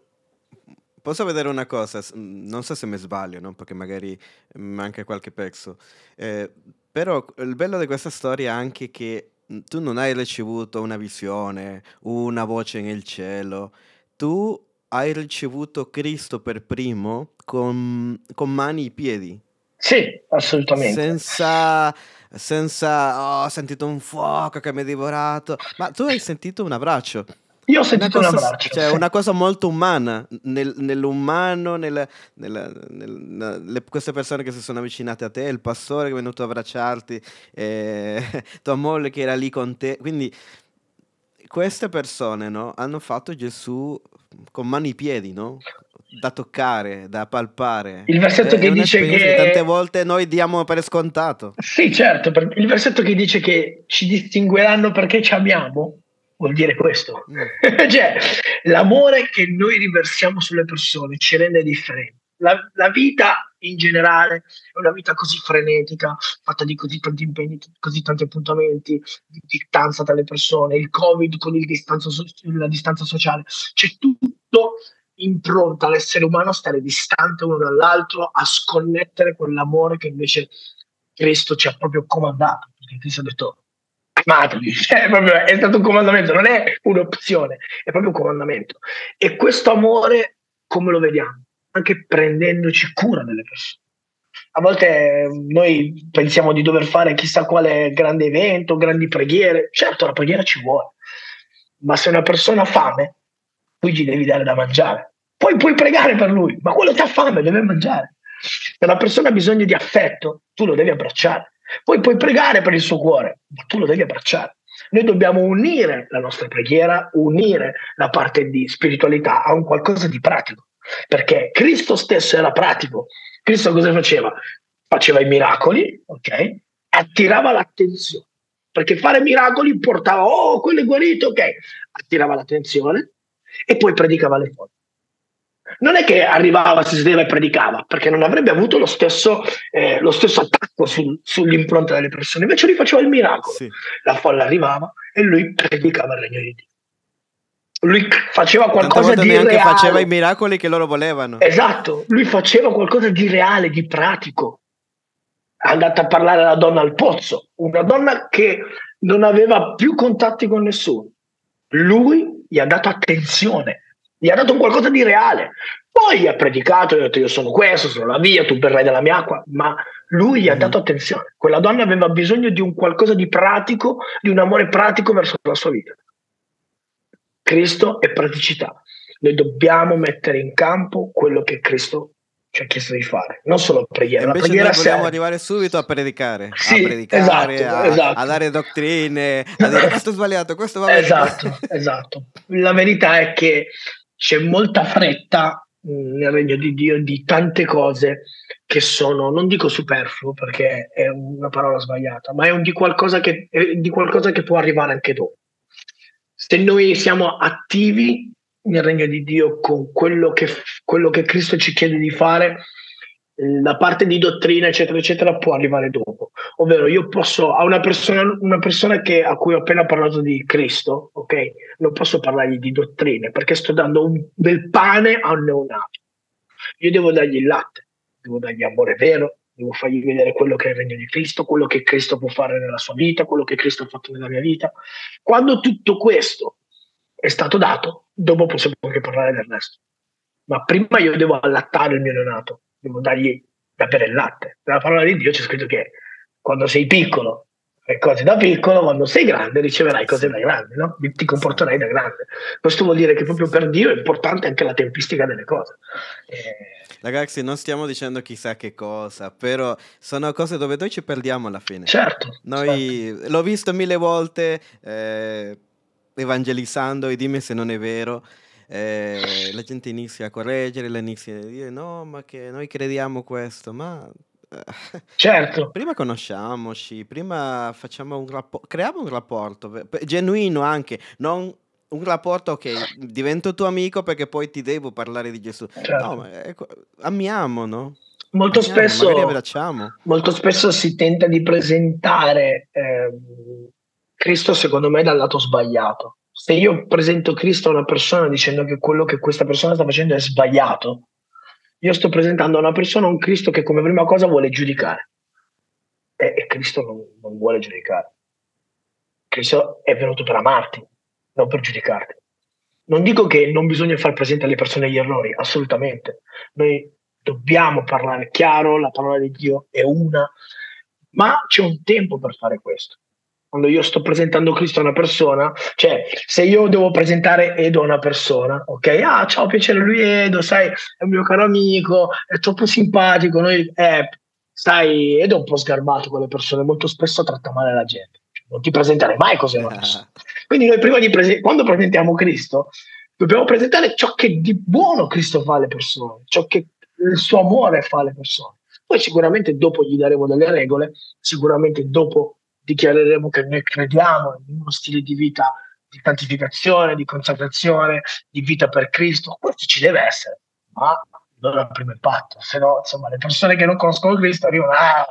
posso vedere una cosa? Non so se mi sbaglio, no? Perché magari manca qualche pezzo. Eh, però il bello di questa storia è anche che tu non hai ricevuto una visione, una voce nel cielo, tu hai ricevuto Cristo per primo con, con mani e piedi. Sì, assolutamente. Senza, senza oh, ho sentito un fuoco che mi ha divorato, ma tu hai sentito un abbraccio. Io ho sentito una cosa, un abbraccio. Cioè, sì. Una cosa molto umana, nel, nell'umano, nella, nella, nella, le, queste persone che si sono avvicinate a te, il pastore che è venuto a abbracciarti, eh, tua moglie che era lì con te. Quindi queste persone, no, hanno fatto Gesù con mani e piedi, no? Da toccare, da palpare. Il versetto è che dice che... che tante volte noi diamo per scontato. Sì, certo, il versetto che dice che ci distingueranno perché ci amiamo vuol dire questo. Mm. Cioè, l'amore che noi riversiamo sulle persone ci rende differenti. La, la vita in generale è una vita così frenetica, fatta di così tanti impegni, così tanti appuntamenti, di distanza tra le persone, il Covid con il distanza, la distanza sociale. C'è tutto impronta l'essere umano a stare distante uno dall'altro, a sconnettere quell'amore che invece Cristo ci ha proprio comandato. Perché Cristo ha detto: amatevi. È, proprio, è stato un comandamento, non è un'opzione, è proprio un comandamento. E questo amore, come lo vediamo? Anche prendendoci cura delle persone. A volte noi pensiamo di dover fare chissà quale grande evento, grandi preghiere. Certo, la preghiera ci vuole, ma se una persona ha fame, tu gli devi dare da mangiare. Poi puoi pregare per lui, ma quello che ha fame deve mangiare. Se una persona ha bisogno di affetto, tu lo devi abbracciare. Poi puoi pregare per il suo cuore, ma tu lo devi abbracciare. Noi dobbiamo unire la nostra preghiera, unire la parte di spiritualità a un qualcosa di pratico, perché Cristo stesso era pratico. Cristo cosa faceva? Faceva i miracoli, ok? Attirava l'attenzione, perché fare miracoli portava, oh, quello è guarito, ok? Attirava l'attenzione e poi predicava le folle. Non è che arrivava, si sedeva e predicava, perché non avrebbe avuto lo stesso, eh, lo stesso attacco sul, sull'impronta delle persone. Invece lui faceva il miracolo, sì. La folla arrivava e lui predicava il regno di Dio. Lui faceva qualcosa di reale. Neanche faceva i miracoli che loro volevano. Esatto, lui faceva qualcosa di reale, di pratico. È andata a parlare alla donna al pozzo, una donna che non aveva più contatti con nessuno. Lui gli ha dato attenzione, gli ha dato un qualcosa di reale. Poi gli ha predicato, gli ha detto: io sono questo, sono la via, tu berrai della mia acqua. Ma lui gli ha dato attenzione. Quella donna aveva bisogno di un qualcosa di pratico, di un amore pratico verso la sua vita. Cristo è praticità. Noi dobbiamo mettere in campo quello che Cristo ci ha chiesto di fare, non solo preghiera. La preghiera, noi vogliamo arrivare subito a predicare, sì, a predicare, esatto, a, esatto. a dare dottrine, a dire questo è sbagliato, questo va bene. Esatto, esatto. La verità è che c'è molta fretta nel regno di Dio di tante cose che sono, non dico superfluo perché è una parola sbagliata, ma è un di qualcosa che, di qualcosa che può arrivare anche dopo. Se noi siamo attivi nel regno di Dio con quello che, quello che Cristo ci chiede di fare, la parte di dottrina eccetera eccetera può arrivare dopo. Ovvero, io posso a una persona, una persona che, a cui ho appena parlato di Cristo, ok, non posso parlargli di dottrine perché sto dando un, del pane a un neonato. Io devo dargli il latte, devo dargli amore vero, devo fargli vedere quello che è il regno di Cristo, quello che Cristo può fare nella sua vita, quello che Cristo ha fatto nella mia vita. Quando tutto questo è stato dato, dopo possiamo anche parlare del resto, ma prima io devo allattare il mio neonato, devo dargli da bere il latte. Nella parola di Dio c'è scritto che quando sei piccolo fai cose da piccolo, quando sei grande riceverai cose da grande, no? Ti comporterai da grande. Questo vuol dire che proprio per Dio è importante anche la tempistica delle cose. Eh... Ragazzi, non stiamo dicendo chissà che cosa, però sono cose dove noi ci perdiamo alla fine. Certo. Noi certo. L'ho visto mille volte. Eh... evangelizzando, e dimmi se non è vero, eh, la gente inizia a correggere, la inizia a dire no, ma che noi crediamo questo, ma eh, certo, prima conosciamoci, prima facciamo un rapporto, creiamo un rapporto per- genuino anche, non un rapporto che okay, divento tuo amico perché poi ti devo parlare di Gesù. Certo. No, ma eh, amiamo, no? Molto amiamo, spesso, molto spesso si tenta di presentare ehm, Cristo secondo me dal lato sbagliato. Se io presento Cristo a una persona dicendo che quello che questa persona sta facendo è sbagliato, io sto presentando a una persona un Cristo che come prima cosa vuole giudicare, e, e Cristo non, non vuole giudicare. Cristo è venuto per amarti, non per giudicarti. Non dico che non bisogna far presente alle persone gli errori, assolutamente. Noi dobbiamo parlare chiaro, la parola di Dio è una, ma c'è un tempo per fare questo. Quando io sto presentando Cristo a una persona, cioè se io devo presentare Edo a una persona, ok? Ah, ciao, piacere, lui è Edo, sai, è un mio caro amico, è troppo simpatico, noi, eh, sai, Edo è un po' sgarbato con le persone, molto spesso tratta male la gente. Non ti presentare mai cos'è una persona. Quindi noi prima di prese- quando presentiamo Cristo dobbiamo presentare ciò che di buono Cristo fa alle persone, ciò che il suo amore fa alle persone. Poi sicuramente dopo gli daremo delle regole, sicuramente dopo dichiareremo che noi crediamo in uno stile di vita di santificazione, di consacrazione, di vita per Cristo. Questo ci deve essere, ma non al primo impatto, se no insomma le persone che non conoscono Cristo arrivano ah,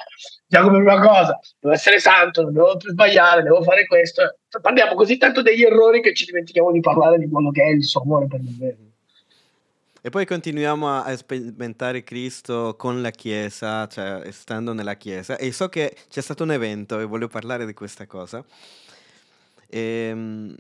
già come prima cosa, devo essere santo, non devo più sbagliare, devo fare questo. Parliamo così tanto degli errori che ci dimentichiamo di parlare di quello che è il suo amore per davvero. E poi continuiamo a sperimentare Cristo con la Chiesa, cioè stando nella Chiesa, e so che c'è stato un evento e volevo parlare di questa cosa, ehm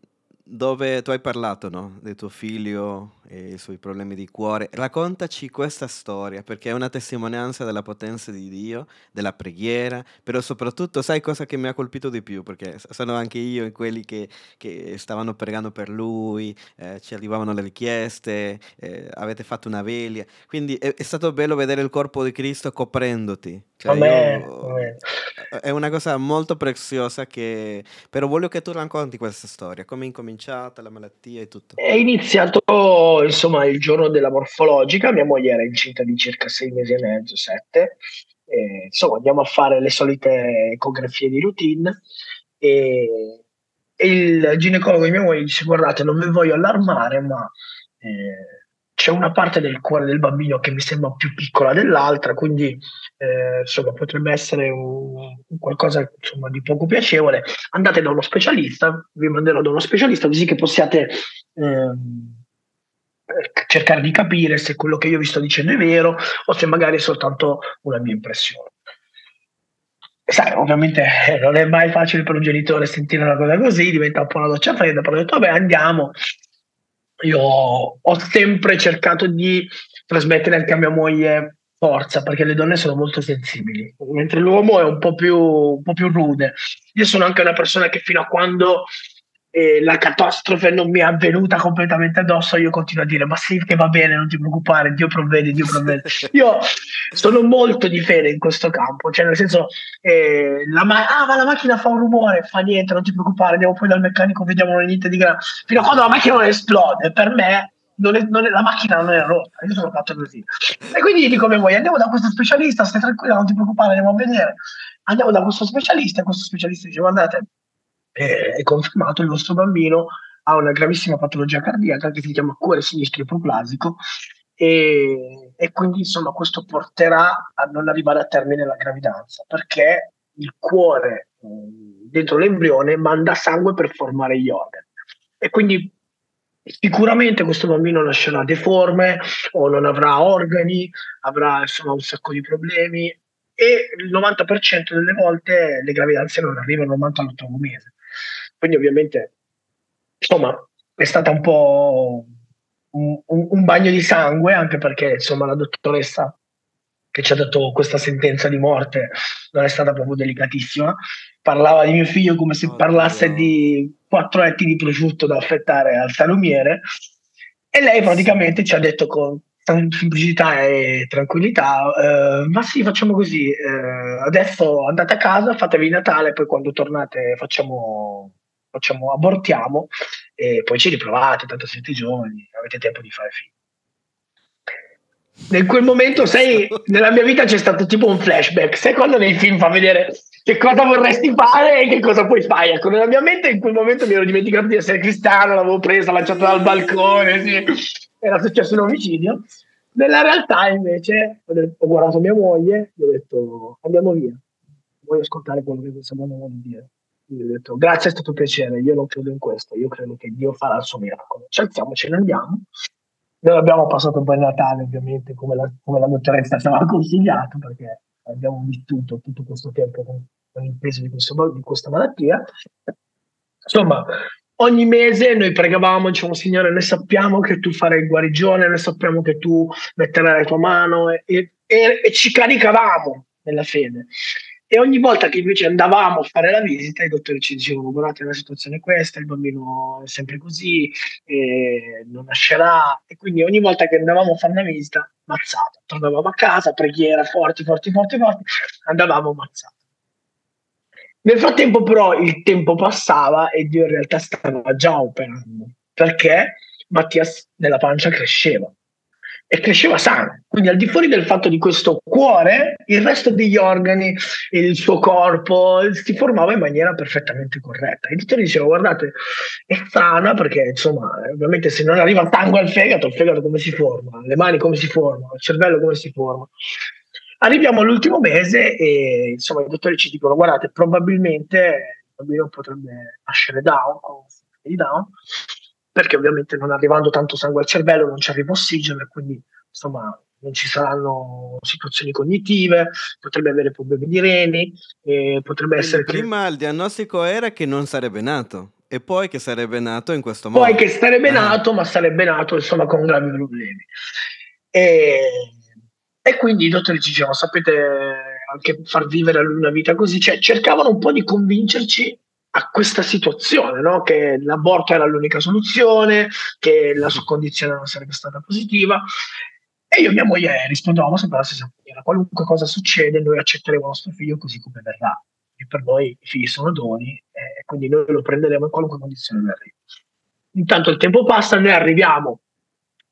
dove tu hai parlato, no? Del tuo figlio e i suoi problemi di cuore. Raccontaci questa storia, perché è una testimonianza della potenza di Dio, della preghiera, però soprattutto sai cosa che mi ha colpito di più, perché sono anche io in quelli che, che stavano pregando per lui, eh, ci arrivavano le richieste, eh, avete fatto una veglia, quindi è, è stato bello vedere il corpo di Cristo coprendoti. Cioè, amen, io, amen. È una cosa molto preziosa che... però voglio che tu racconti questa storia, come è incominciata la malattia e tutto. È iniziato insomma il giorno della morfologica, mia moglie era incinta di circa sei mesi e mezzo, sette, e, insomma andiamo a fare le solite ecografie di routine e, e il ginecologo di mia moglie dice guardate non vi voglio allarmare ma... Eh, c'è una parte del cuore del bambino che mi sembra più piccola dell'altra, quindi eh, insomma, potrebbe essere un, un qualcosa insomma, di poco piacevole. Andate da uno specialista, vi manderò da uno specialista così che possiate eh, cercare di capire se quello che io vi sto dicendo è vero o se magari è soltanto una mia impressione. Sai, ovviamente non è mai facile per un genitore sentire una cosa così, diventa un po' una doccia fredda, però ho detto vabbè andiamo. Io ho sempre cercato di trasmettere anche a mia moglie forza, perché le donne sono molto sensibili, mentre l'uomo è un po' più, un po' più rude. Io sono anche una persona che fino a quando eh, la catastrofe non mi è avvenuta completamente addosso, io continuo a dire, ma sì che va bene, non ti preoccupare, Dio provvede, Dio provvede. Io sono molto di fede in questo campo, cioè nel senso, eh, la ma- ah, ma la macchina fa un rumore, fa niente, non ti preoccupare, andiamo poi dal meccanico, vediamo niente di grave. Fino a quando la macchina non esplode, per me non è, non è, la macchina non è rotta, io sono fatto così. E quindi dico, come vuoi, andiamo da questo specialista, stai tranquilla, non ti preoccupare, andiamo a vedere. Andiamo da questo specialista, e questo specialista dice, guardate, è confermato il vostro bambino ha una gravissima patologia cardiaca che si chiama cuore sinistro ipoplasico e, e quindi insomma questo porterà a non arrivare a termine la gravidanza perché il cuore eh, dentro l'embrione manda sangue per formare gli organi e quindi sicuramente questo bambino nascerà deforme o non avrà organi, avrà insomma un sacco di problemi e il novanta per cento delle volte le gravidanze non arrivano al novantotto mese. Quindi ovviamente insomma è stata un po' un, un, un bagno di sangue anche perché insomma la dottoressa che ci ha dato questa sentenza di morte non è stata proprio delicatissima, parlava di mio figlio come se parlasse di quattro etti di prosciutto da affettare al salumiere e lei praticamente ci ha detto con semplicità e tranquillità eh, ma sì facciamo così eh, adesso andate a casa, fatevi Natale, poi quando tornate facciamo, facciamo abortiamo e poi ci riprovate, tanto siete giovani, avete tempo di fare figli. In quel momento sai, nella mia vita c'è stato tipo un flashback, sai quando nei film fa vedere che cosa vorresti fare e che cosa puoi fare, ecco nella mia mente in quel momento mi ero dimenticato di essere cristiano, l'avevo presa, lanciata dal balcone, sì. Era successo un omicidio. Nella realtà invece ho guardato mia moglie, gli ho detto andiamo via, voglio ascoltare quello che questa donna vuole dire. Gli ho detto grazie, è stato un piacere, io non credo in questo, io credo che Dio farà il suo miracolo. Ci alziamo, ce ne andiamo. Noi abbiamo passato un bel Natale ovviamente come la, come la dottoressa ci aveva consigliato perché abbiamo vissuto tutto questo tempo con, con il peso di, questo, di questa malattia. Insomma, ogni mese noi pregavamo, dicevamo: Signore, noi sappiamo che tu farai guarigione, noi sappiamo che tu metterai la tua mano, e, e, e ci caricavamo nella fede. E ogni volta che invece andavamo a fare la visita, i dottori ci dicevano: guardate, la situazione è questa, il bambino è sempre così, eh, non nascerà. E quindi ogni volta che andavamo a fare una visita, mazzato, tornavamo a casa, preghiera forti, forti, forti, forti, andavamo mazzato. Nel frattempo però il tempo passava e Dio in realtà stava già operando, perché Mattia nella pancia cresceva. E cresceva sano, quindi al di fuori del fatto di questo cuore, il resto degli organi, il suo corpo si formava in maniera perfettamente corretta. I dottori dicevano: guardate, è strana, perché insomma, ovviamente se non arriva il sangue al fegato, il fegato come si forma, le mani come si formano, il cervello come si forma. Arriviamo all'ultimo mese e insomma i dottori ci dicono: guardate, probabilmente il bambino potrebbe nascere down, con di down, perché ovviamente non arrivando tanto sangue al cervello non ci arriva ossigeno, e quindi insomma non ci saranno situazioni cognitive, potrebbe avere problemi di reni, e potrebbe essere... Prima il diagnostico era che non sarebbe nato, e poi che sarebbe nato in questo modo. Poi che sarebbe ah. nato, ma sarebbe nato insomma con gravi problemi. E, e quindi i dottori ci dicevano: sapete, anche far vivere a lui una vita così, cioè cercavano un po' di convincerci a questa situazione, no? Che l'aborto era l'unica soluzione, che la sua condizione non sarebbe stata positiva. E io e mia moglie rispondevamo sempre alla stessa maniera: qualunque cosa succede, noi accetteremo il nostro figlio così come verrà, e per noi i figli sono doni, e quindi noi lo prenderemo in qualunque condizione ne arrivi. Intanto il tempo passa, noi arriviamo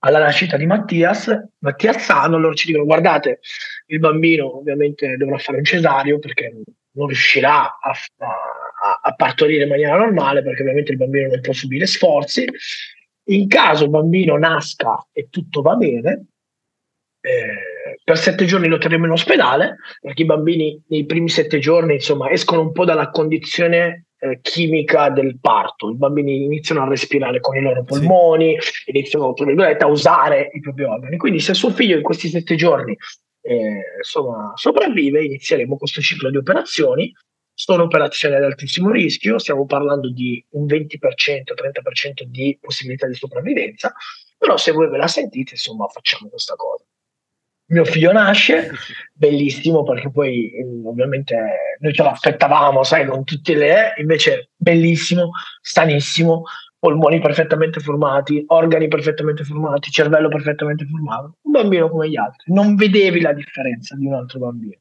alla nascita di Mattias, Mattia sano, loro ci dicono: guardate, il bambino ovviamente dovrà fare un cesareo, perché non riuscirà a, a, a partorire in maniera normale, perché ovviamente il bambino non può subire sforzi. In caso il bambino nasca e tutto va bene, eh, per sette giorni lo terremo in ospedale, perché i bambini nei primi sette giorni insomma escono un po' dalla condizione eh, chimica del parto. I bambini iniziano a respirare con i loro polmoni, sì, iniziano a usare i propri organi. Quindi se suo figlio in questi sette giorni Eh, insomma sopravvive, inizieremo questo ciclo di operazioni. Sono operazioni ad altissimo rischio, stiamo parlando di un venti per cento trenta per cento di possibilità di sopravvivenza, però se voi ve la sentite insomma facciamo questa cosa. Mio figlio nasce, bellissimo, perché poi ovviamente noi ce l'aspettavamo, sai, con tutte le invece bellissimo, sanissimo, polmoni perfettamente formati, organi perfettamente formati, cervello perfettamente formato, un bambino come gli altri, non vedevi la differenza di un altro bambino.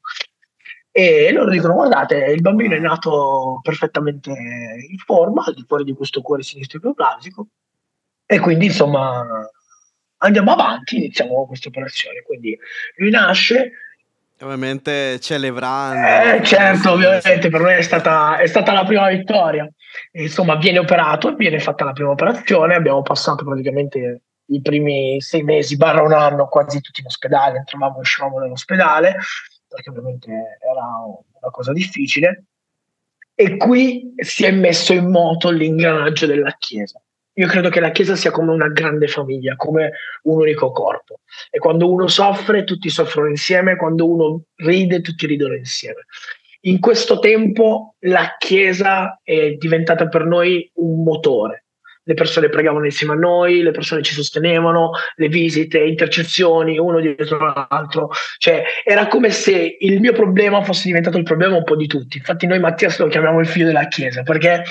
E loro dicono: guardate, il bambino è nato perfettamente in forma, al di fuori di questo cuore sinistro ipoplasico, e quindi insomma andiamo avanti, iniziamo questa operazione. Quindi lui nasce, ovviamente celebrando, eh, certo, ovviamente per me è stata, è stata la prima vittoria. E insomma viene operato, viene fatta la prima operazione, abbiamo passato praticamente i primi sei mesi barra un anno quasi tutti in ospedale, entravamo e uscivamo dall'ospedale, perché ovviamente era una cosa difficile. E qui si è messo in moto l'ingranaggio della Chiesa. Io credo che la Chiesa sia come una grande famiglia, come un unico corpo. E quando uno soffre, tutti soffrono insieme, quando uno ride, tutti ridono insieme. In questo tempo la Chiesa è diventata per noi un motore. Le persone pregavano insieme a noi, le persone ci sostenevano, le visite, intercessioni, uno dietro l'altro. Cioè, era come se il mio problema fosse diventato il problema un po' di tutti. Infatti noi Mattias lo chiamiamo il figlio della Chiesa, perché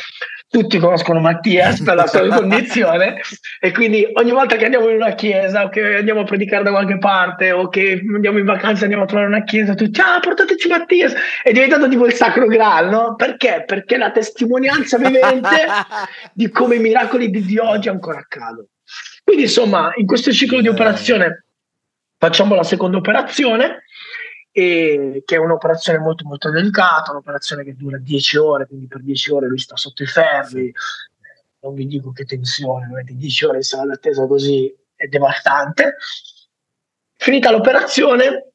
tutti conoscono Mattias per la sua condizione, e quindi ogni volta che andiamo in una chiesa, o che andiamo a predicare da qualche parte, o che andiamo in vacanza, andiamo a trovare una chiesa, tutti: ah, portateci Mattias! È diventato tipo il Sacro Graal, no? Perché? Perché la testimonianza vivente di come i miracoli di, di oggi ancora accadono. Quindi insomma, in questo ciclo di operazione facciamo la seconda operazione, e che è un'operazione molto molto delicata, un'operazione che dura dieci ore, quindi per dieci ore lui sta sotto i ferri. Non vi dico che tensione, avete dieci ore in sala d'attesa così, è devastante. Finita l'operazione,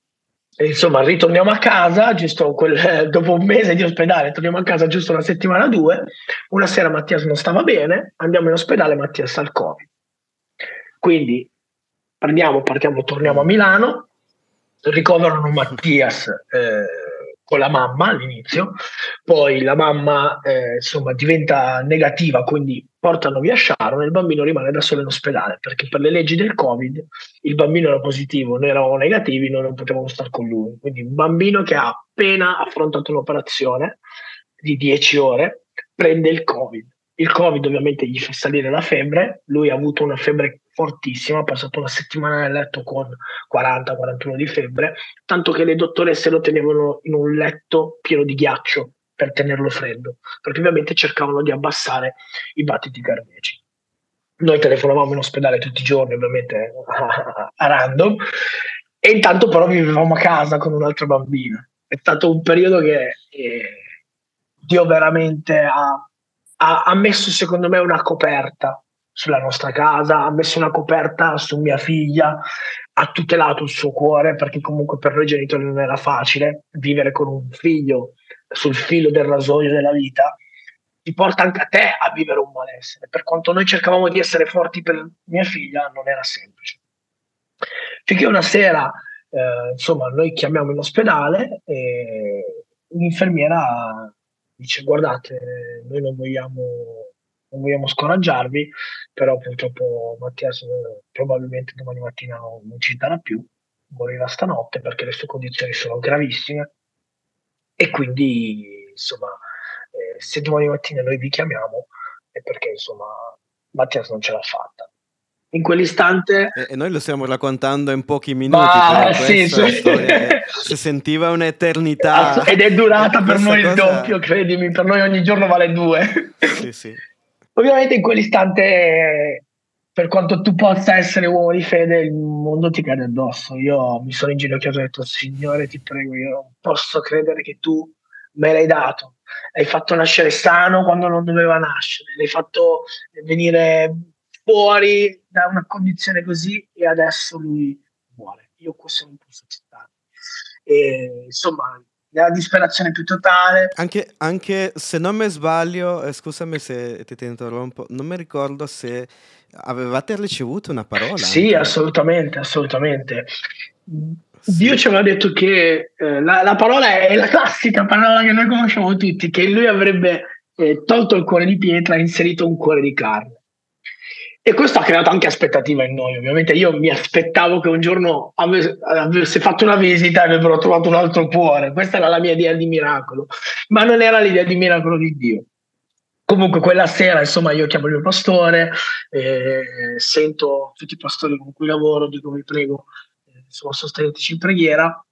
insomma ritorniamo a casa, giusto quel, dopo un mese di ospedale torniamo a casa giusto una settimana o due. Una sera Mattias non stava bene, andiamo in ospedale, Mattias ha il Covid. Quindi prendiamo, partiamo, torniamo a Milano, ricoverano Mattias eh, con la mamma all'inizio, poi la mamma eh, insomma diventa negativa, quindi portano via Sharon e il bambino rimane da solo in ospedale, perché per le leggi del Covid il bambino era positivo, noi eravamo negativi, noi non potevamo stare con lui. Quindi un bambino che ha appena affrontato un'operazione di dieci ore prende il Covid. Il Covid ovviamente gli fa salire la febbre, lui ha avuto una febbre fortissima, ha passato una settimana nel letto con quaranta quarantuno di febbre, tanto che le dottoresse lo tenevano in un letto pieno di ghiaccio per tenerlo freddo, perché ovviamente cercavano di abbassare i battiti cardiaci. Noi telefonavamo in ospedale tutti i giorni, ovviamente a random, e intanto però vivevamo a casa con un'altra bambina. È stato un periodo che eh, Dio veramente ha ha messo secondo me una coperta sulla nostra casa, ha messo una coperta su mia figlia, ha tutelato il suo cuore, perché comunque per noi genitori non era facile vivere con un figlio sul filo del rasoio della vita, ti porta anche a te a vivere un malessere. Per quanto noi cercavamo di essere forti per mia figlia, non era semplice. Finché una sera eh, insomma noi chiamiamo in ospedale e un'infermiera dice: guardate, noi non vogliamo, non vogliamo scoraggiarvi, però purtroppo Mattia probabilmente domani mattina non ci starà più, morirà stanotte perché le sue condizioni sono gravissime, e quindi insomma eh, se domani mattina noi vi chiamiamo è perché insomma Mattia non ce l'ha fatta. In quell'istante, e noi lo stiamo raccontando in pochi minuti, ma, sì, sì. Storia, si sentiva un'eternità ed è durata per noi cosa... il doppio, credimi, per noi ogni giorno vale due. Sì, sì. Ovviamente in quell'istante, per quanto tu possa essere uomo di fede, il mondo ti cade addosso. Io mi sono inginocchiato e ho detto: Signore, ti prego, io non posso credere che tu me l'hai dato, l'hai fatto nascere sano quando non doveva nascere, l'hai fatto venire fuori da una condizione così, e adesso lui muore. Io questo non posso accettare. E, insomma, la disperazione più totale. Anche, anche se non mi sbaglio, eh, scusami se ti, ti interrompo, non mi ricordo se avevate ricevuto una parola. Sì, anche. assolutamente, assolutamente. Sì. Dio ci aveva detto che eh, la, la parola è la classica parola che noi conosciamo tutti, che lui avrebbe eh, tolto il cuore di pietra e inserito un cuore di carne. E questo ha creato anche aspettativa in noi. Ovviamente io mi aspettavo che un giorno avesse, avesse fatto una visita e avrebbero trovato un altro cuore. Questa era la mia idea di miracolo, ma non era l'idea di miracolo di Dio. Comunque quella sera, insomma, io chiamo il mio pastore, eh, sento tutti i pastori con cui lavoro, dico: vi prego, eh, insomma, sosteneteci in preghiera.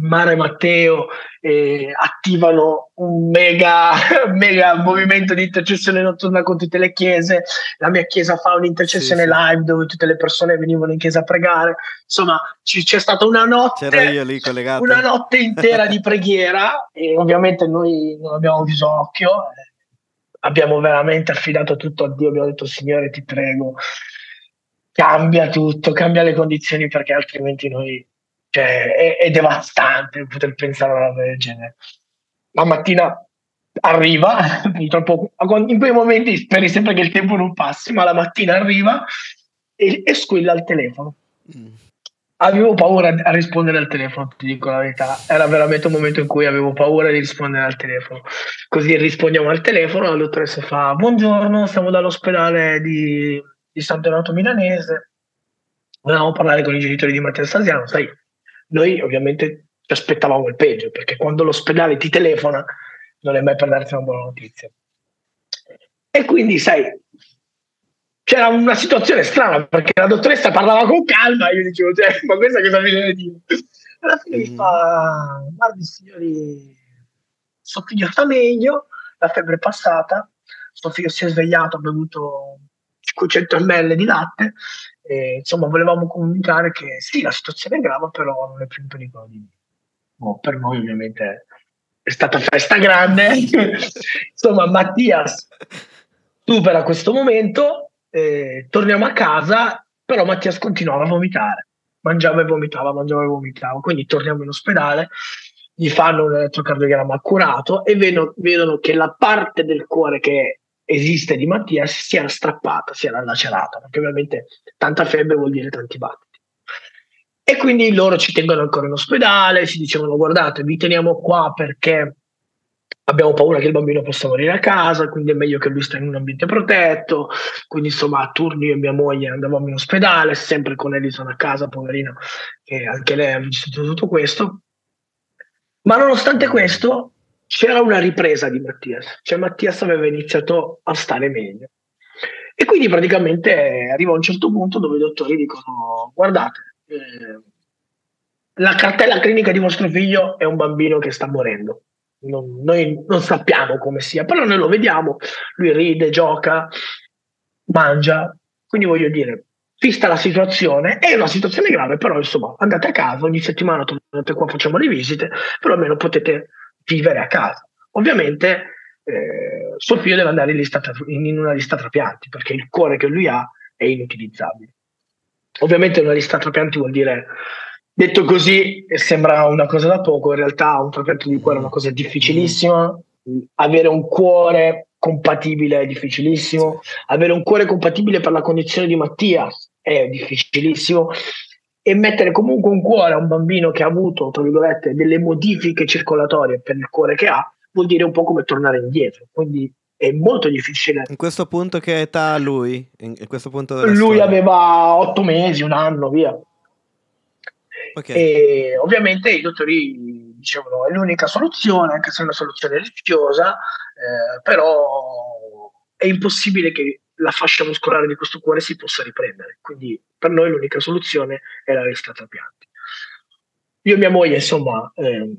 Mara e Matteo eh, attivano un mega, mega movimento di intercessione notturna con tutte le chiese. La mia chiesa fa un'intercessione sì, live sì. dove tutte le persone venivano in chiesa a pregare. Insomma, c- c'è stata una notte, c'era io lì collegato, una notte intera di preghiera, e ovviamente noi non abbiamo bisogno, eh, abbiamo veramente affidato tutto a Dio. Abbiamo detto: Signore, ti prego, cambia tutto, cambia le condizioni, perché altrimenti noi... Cioè, è, è devastante poter pensare a una roba del genere. La mattina arriva, purtroppo in quei momenti speri sempre che il tempo non passi, ma la mattina arriva e, e squilla il telefono. Mm. Avevo paura a rispondere al telefono, ti dico la verità, era veramente un momento in cui avevo paura di rispondere al telefono. Così rispondiamo al telefono, la dottoressa fa: buongiorno, siamo dall'ospedale di, di San Donato Milanese, volevamo parlare con i genitori di Mattia Stasiano. Sai, noi ovviamente ci aspettavamo il peggio, perché quando l'ospedale ti telefona non è mai per darti una buona notizia. E quindi, sai, c'era una situazione strana, perché la dottoressa parlava con calma e io dicevo: cioè, ma questa cosa mi deve dire? Alla fine mi mm. fa: guardi signori, suo figlio sta meglio, la febbre è passata, suo figlio si è svegliato, ha bevuto cinquecento millilitri di latte, e, insomma, volevamo comunicare che sì, la situazione è grave, però non è più in pericolo di vita. Oh, per noi ovviamente è stata festa grande. Insomma, Mattia supera questo momento, eh, torniamo a casa, però Mattia continuava a vomitare, mangiava e vomitava, mangiava e vomitava, quindi torniamo in ospedale, gli fanno un elettrocardiogramma accurato e vedono, vedono che la parte del cuore che esiste di Mattia si era strappata, si era lacerata, perché ovviamente tanta febbre vuol dire tanti battiti. E quindi loro ci tengono ancora in ospedale, ci dicevano: guardate, vi teniamo qua perché abbiamo paura che il bambino possa morire a casa, quindi è meglio che lui stia in un ambiente protetto. Quindi insomma, a turni io e mia moglie andavamo in ospedale, sempre con Alison a casa, poverina, che anche lei ha vissuto tutto questo. Ma nonostante questo c'era una ripresa di Mattias, cioè Mattias aveva iniziato a stare meglio. E quindi praticamente arriva a un certo punto dove i dottori dicono: guardate, eh, la cartella clinica di vostro figlio è un bambino che sta morendo. Non, noi non sappiamo come sia, però noi lo vediamo, lui ride, gioca, mangia, quindi voglio dire, vista la situazione, è una situazione grave, però insomma andate a casa, ogni settimana tornate qua, facciamo le visite, però almeno potete vivere a casa. Ovviamente eh, suo figlio deve andare in, lista tra, in una lista trapianti, perché il cuore che lui ha è inutilizzabile. Ovviamente una lista trapianti vuol dire, detto così sembra una cosa da poco, in realtà un trapianto di cuore è una cosa difficilissima, avere un cuore compatibile è difficilissimo, avere un cuore compatibile per la condizione di Mattia è difficilissimo, e mettere comunque un cuore a un bambino che ha avuto, tra virgolette, delle modifiche circolatorie per il cuore che ha, vuol dire un po' come tornare indietro, quindi è molto difficile. In questo punto che età ha lui? In questo punto della lui storia. Aveva otto mesi, un anno, via. Okay. E ovviamente i dottori dicevano: è l'unica soluzione, anche se è una soluzione rischiosa, eh, però è impossibile che la fascia muscolare di questo cuore si possa riprendere, quindi per noi l'unica soluzione è la resta trapianti. Io e mia moglie insomma eh,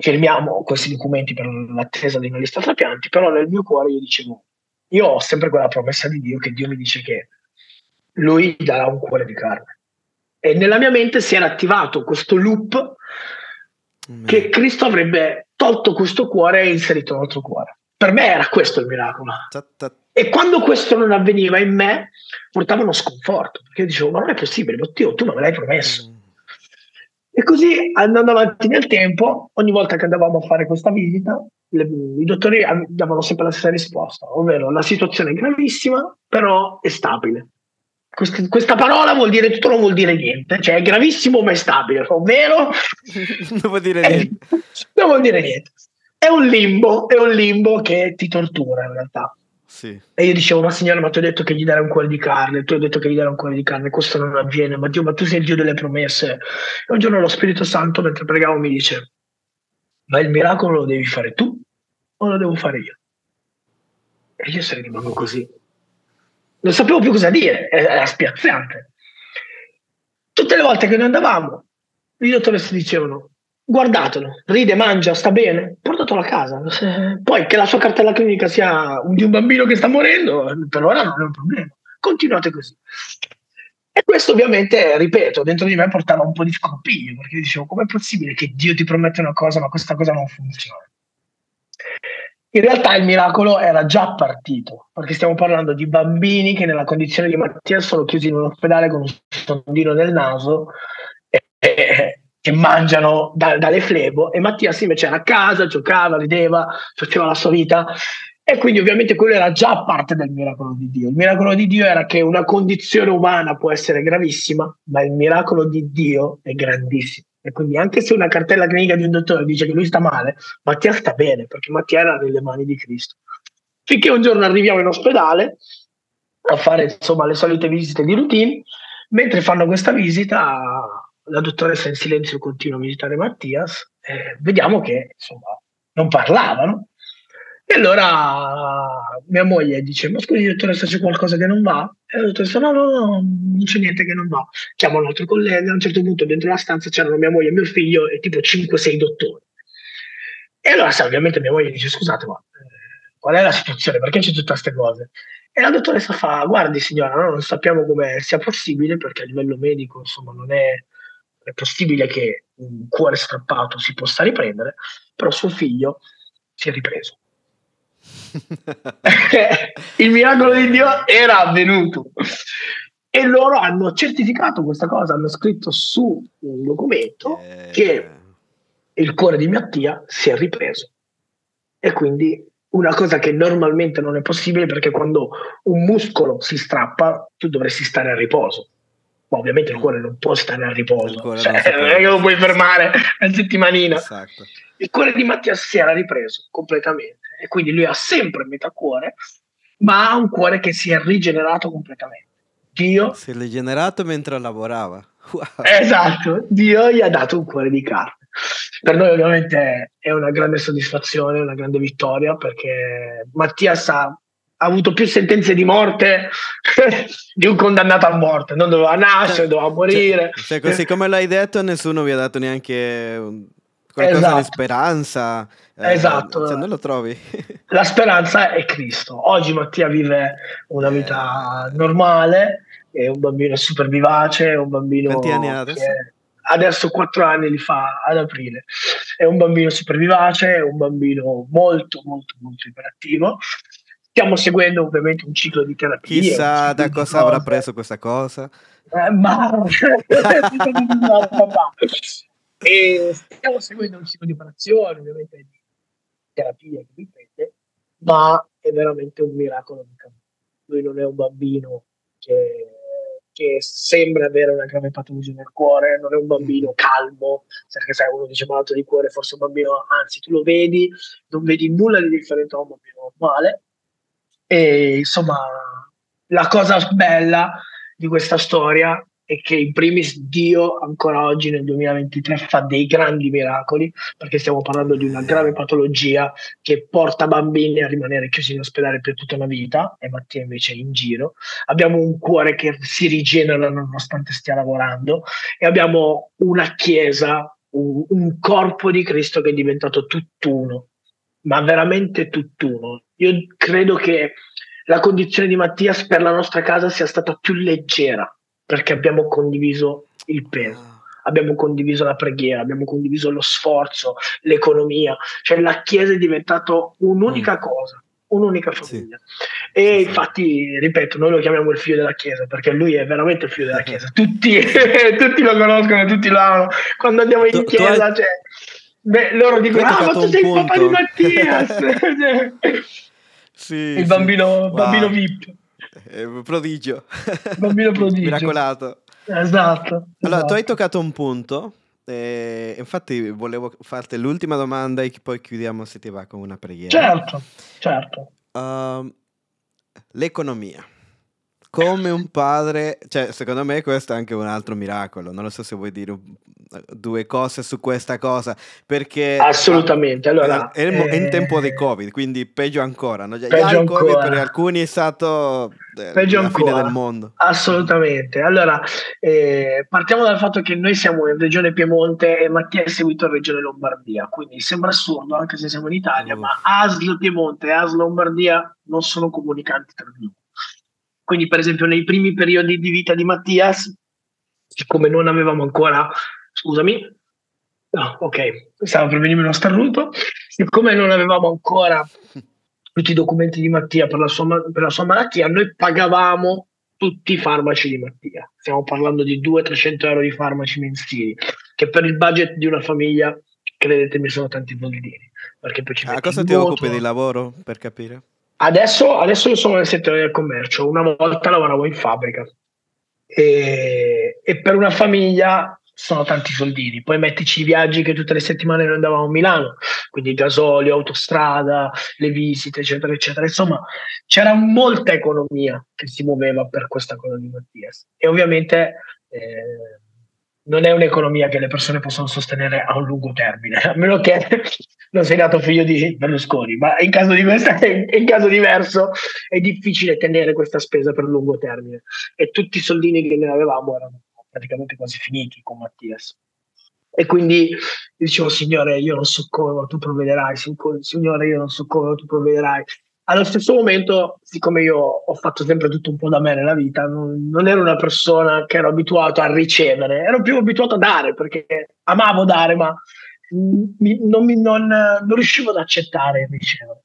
firmiamo questi documenti per l'attesa di una lista trapianti, però nel mio cuore io dicevo: io ho sempre quella promessa di Dio che Dio mi dice che lui darà un cuore di carne. E nella mia mente si era attivato questo loop mm. che Cristo avrebbe tolto questo cuore e inserito un altro cuore. Per me era questo il miracolo. Ta ta. E quando questo non avveniva in me portava uno sconforto, perché dicevo: ma non è possibile, Dio, tu me l'hai promesso. Mm. E così, andando avanti nel tempo, ogni volta che andavamo a fare questa visita le, i dottori davano sempre la stessa risposta, ovvero: la situazione è gravissima però è stabile. Questa parola vuol dire tutto, non vuol dire niente, cioè è gravissimo ma è stabile, ovvero non vuol dire è, niente. Non vuol dire niente. È un limbo, è un limbo che ti tortura in realtà. Sì. E io dicevo: ma Signore, ma ti ho detto che gli darai un cuore di carne, tu hai detto che gli darai un cuore di carne, questo non avviene, ma Dio, ma tu sei il Dio delle promesse. E un giorno lo Spirito Santo, mentre pregavo, mi dice: ma il miracolo lo devi fare tu o lo devo fare io? E io sarei rimasto così. Non sapevo più cosa dire, era spiazzante. Tutte le volte che noi andavamo, i dottoressa dicevano: guardatelo, ride, mangia, sta bene, portatelo a casa. Poi che la sua cartella clinica sia di un bambino che sta morendo, per ora non è un problema, continuate così. E questo ovviamente, ripeto, dentro di me portava un po' di scompiglio, perché dicevo: com'è possibile che Dio ti promette una cosa ma questa cosa non funziona? In realtà il miracolo era già partito, perché stiamo parlando di bambini che nella condizione di Mattia sono chiusi in un ospedale con un sondino nel naso e, e, e mangiano da, dalle flebo, e Mattia invece era a casa, giocava, rideva, faceva la sua vita, e quindi ovviamente quello era già parte del miracolo di Dio. Il miracolo di Dio era che una condizione umana può essere gravissima, ma il miracolo di Dio è grandissimo. E quindi anche se una cartella clinica di un dottore dice che lui sta male, Mattia sta bene, perché Mattia era nelle mani di Cristo. Finché un giorno arriviamo in ospedale a fare insomma le solite visite di routine. Mentre fanno questa visita, la dottoressa in silenzio continua a visitare Mattia, eh, vediamo che insomma non parlavano. E allora mia moglie dice: ma scusi dottoressa, c'è qualcosa che non va? E la dottoressa: no, no, no, non c'è niente che non va. Chiamo un altro collega, a un certo punto dentro la stanza c'erano mia moglie e mio figlio e tipo cinque sei dottori. E allora sa, ovviamente mia moglie dice: scusate, ma eh, qual è la situazione? Perché c'è tutte queste cose? E la dottoressa fa: guardi signora, no, non sappiamo come sia possibile, perché a livello medico insomma non è, è possibile che un cuore strappato si possa riprendere, però suo figlio si è ripreso. Il miracolo di Dio era avvenuto e loro hanno certificato questa cosa, hanno scritto su un documento eh... che il cuore di Mattia si è ripreso. E quindi una cosa che normalmente non è possibile, perché quando un muscolo si strappa tu dovresti stare a riposo, ma ovviamente il cuore non può stare a riposo, cioè, non è che lo puoi fermare una settimanina. Esatto. Il cuore di Mattia si era ripreso completamente e quindi lui ha sempre metà cuore, ma ha un cuore che si è rigenerato completamente. Dio si è rigenerato mentre lavorava. Wow. Esatto, Dio gli ha dato un cuore di carne. Per noi ovviamente è una grande soddisfazione, una grande vittoria, perché Mattia sa ha avuto più sentenze di morte di un condannato a morte, non doveva nascere, doveva morire. Cioè, cioè, così come l'hai detto, nessuno vi ha dato neanche un... qualcosa esatto. di speranza. Esatto. Eh, cioè, non lo trovi. La speranza è Cristo. Oggi Mattia vive una vita eh. normale, è un bambino super vivace, è un bambino... Quanti anni ha adesso? Che... Adesso quattro anni li fa ad aprile. È un bambino super vivace, è un bambino molto, molto, molto iperattivo. Stiamo seguendo ovviamente un ciclo di terapia. Chissà da cosa avrà preso questa cosa. Eh, ma e stiamo seguendo un ciclo di operazioni, ovviamente di terapia che ripete, ma è veramente un miracolo di cammino. Lui non è un bambino che, che sembra avere una grave patologia nel cuore, non è un bambino calmo, perché sai, uno dice malato di cuore, forse un bambino, anzi tu lo vedi, non vedi nulla di differente da un bambino normale. E insomma, la cosa bella di questa storia è che in primis Dio ancora oggi nel duemilaventitré fa dei grandi miracoli, perché stiamo parlando di una grave patologia che porta bambini a rimanere chiusi in ospedale per tutta una vita, e Mattia invece è in giro. Abbiamo un cuore che si rigenera nonostante stia lavorando, e abbiamo una chiesa, un, un corpo di Cristo che è diventato tutt'uno, ma veramente tutt'uno. Io credo che la condizione di Mattia per la nostra casa sia stata più leggera, perché abbiamo condiviso il peso, abbiamo condiviso la preghiera, abbiamo condiviso lo sforzo, l'economia, cioè la chiesa è diventata un'unica mm. cosa, un'unica famiglia. Sì. E sì, infatti, ripeto, noi lo chiamiamo il figlio della chiesa, perché lui è veramente il figlio della chiesa, tutti, tutti lo conoscono, tutti lo amano, quando andiamo in tu, chiesa tu hai... cioè... Beh, loro dicono, ah, ma tu sei il papà di Mattias! Sì, il bambino, sì. bambino wow. V I P. Eh, prodigio. Bambino prodigio. Miracolato. Esatto. Allora, esatto. tu hai toccato un punto. Eh, infatti, volevo farti l'ultima domanda e poi chiudiamo, se ti va, con una preghiera. Certo, certo. Uh, l'economia. Come un padre, cioè secondo me questo è anche un altro miracolo, non lo so se vuoi dire due cose su questa cosa, perché assolutamente, allora è, è in tempo di Covid, quindi peggio ancora, no? Peggio ancora. Covid per alcuni è stato peggio la ancora. Fine del mondo. Assolutamente, allora eh, partiamo dal fatto che noi siamo in regione Piemonte e Mattia è seguito in regione Lombardia, quindi sembra assurdo anche se siamo in Italia, uh. ma A S L Piemonte e A S L Lombardia non sono comunicanti tra di loro. Quindi per esempio nei primi periodi di vita di Mattias, siccome non avevamo ancora, scusami, no, ok, stava per venire uno starnuto, siccome non avevamo ancora tutti i documenti di Mattia per la sua, per la sua malattia, noi pagavamo tutti i farmaci di Mattia. Stiamo parlando di duecento trecento euro di farmaci mensili, che per il budget di una famiglia, credetemi, sono tanti bollini. Perché poi ci metti. A cosa ti occupi di lavoro, per capire? Adesso, adesso io sono nel settore del commercio, una volta lavoravo in fabbrica e, e per una famiglia sono tanti soldini, poi mettici i viaggi che tutte le settimane noi andavamo a Milano, quindi gasolio, autostrada, le visite eccetera eccetera, insomma c'era molta economia che si muoveva per questa cosa di Mattias e ovviamente eh, non è un'economia che le persone possono sostenere a un lungo termine, a meno che non sei nato figlio di Berlusconi, ma in caso, di questa, in caso diverso è difficile tenere questa spesa per lungo termine e tutti i soldini che ne avevamo erano praticamente quasi finiti con Mattias e quindi dicevo Signore io non so come tu provvederai, Signore io non so come tu provvederai. Allo stesso momento, siccome io ho fatto sempre tutto un po' da me nella vita, non, non ero una persona che ero abituato a ricevere, ero più abituato a dare, perché amavo dare, ma mi, non, mi, non, non riuscivo ad accettare ricevere.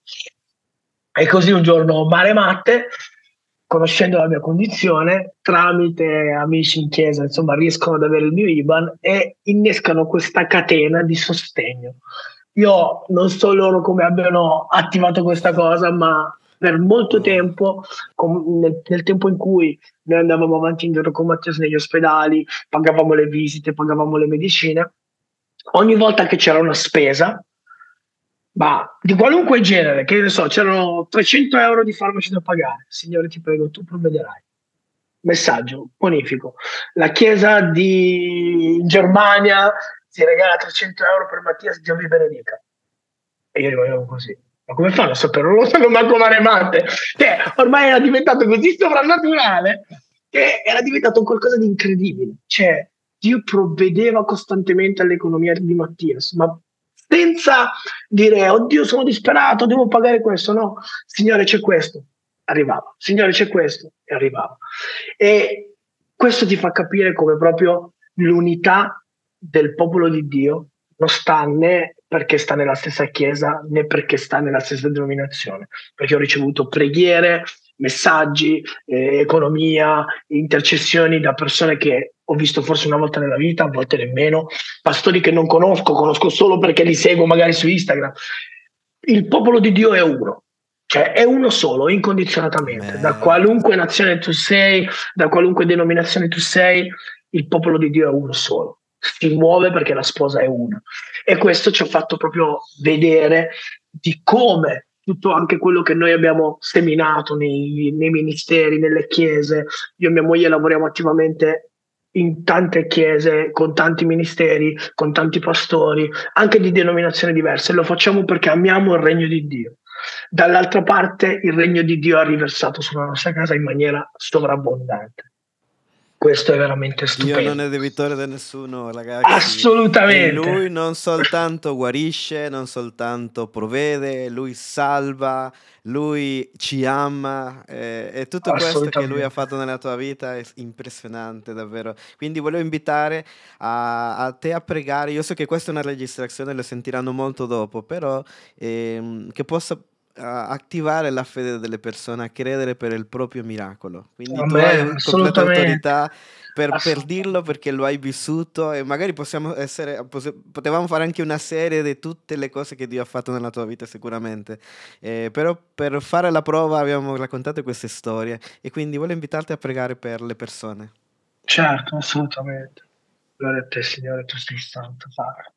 E così un giorno, mare matte, conoscendo la mia condizione, tramite amici in chiesa, insomma, riescono ad avere il mio I B A N e innescano questa catena di sostegno. Io non so loro come abbiano attivato questa cosa, ma per molto tempo, com- nel, nel tempo in cui noi andavamo avanti e indietro con Matteo negli ospedali, pagavamo le visite, pagavamo le medicine, ogni volta che c'era una spesa, ma di qualunque genere, che ne so, c'erano trecento euro di farmaci da pagare, signore ti prego, tu provvederai. Messaggio, bonifico. La chiesa di in Germania si regala trecento euro per Mattia, Dio vi benedica. E io rimanevo così. Ma come fanno a sapere? Non lo sanno manco Maremate. Cioè, ormai era diventato così sovrannaturale che era diventato un qualcosa di incredibile. Cioè, Dio provvedeva costantemente all'economia di Mattia, ma senza dire, oddio, sono disperato, devo pagare questo. No, signore, c'è questo. Arrivava, signore c'è questo, e arrivava. E questo ti fa capire come proprio l'unità del popolo di Dio non sta né perché sta nella stessa chiesa né perché sta nella stessa denominazione, perché ho ricevuto preghiere, messaggi, eh, economia, intercessioni da persone che ho visto forse una volta nella vita, a volte nemmeno, pastori che non conosco, conosco solo perché li seguo magari su Instagram. Il popolo di Dio è uno. Cioè, è uno solo, incondizionatamente. Beh, da qualunque nazione tu sei, da qualunque denominazione tu sei, il popolo di Dio è uno solo. Si muove perché la sposa è una. E questo ci ha fatto proprio vedere di come tutto anche quello che noi abbiamo seminato nei, nei ministeri, nelle chiese. Io e mia moglie lavoriamo attivamente in tante chiese, con tanti ministeri, con tanti pastori, anche di denominazioni diverse. Lo facciamo perché amiamo il regno di Dio. Dall'altra parte il regno di Dio ha riversato sulla nostra casa in maniera sovrabbondante. Questo è veramente stupendo. Dio non è debitore da nessuno, ragazzi. Assolutamente. E lui non soltanto guarisce, non soltanto provvede, lui salva, lui ci ama, eh, e tutto questo che lui ha fatto nella tua vita è impressionante davvero. Quindi volevo invitare a, a te a pregare. Io so che questa è una registrazione, lo sentiranno molto dopo, però ehm, che possa attivare la fede delle persone a credere per il proprio miracolo. Quindi Amen, tu hai completa autorità per, per dirlo perché lo hai vissuto, e magari possiamo essere potevamo fare anche una serie di tutte le cose che Dio ha fatto nella tua vita sicuramente, eh, però per fare la prova abbiamo raccontato queste storie, e quindi voglio invitarti a pregare per le persone. Certo, assolutamente. Gloria a te, Signore, tu sei santo, Padre.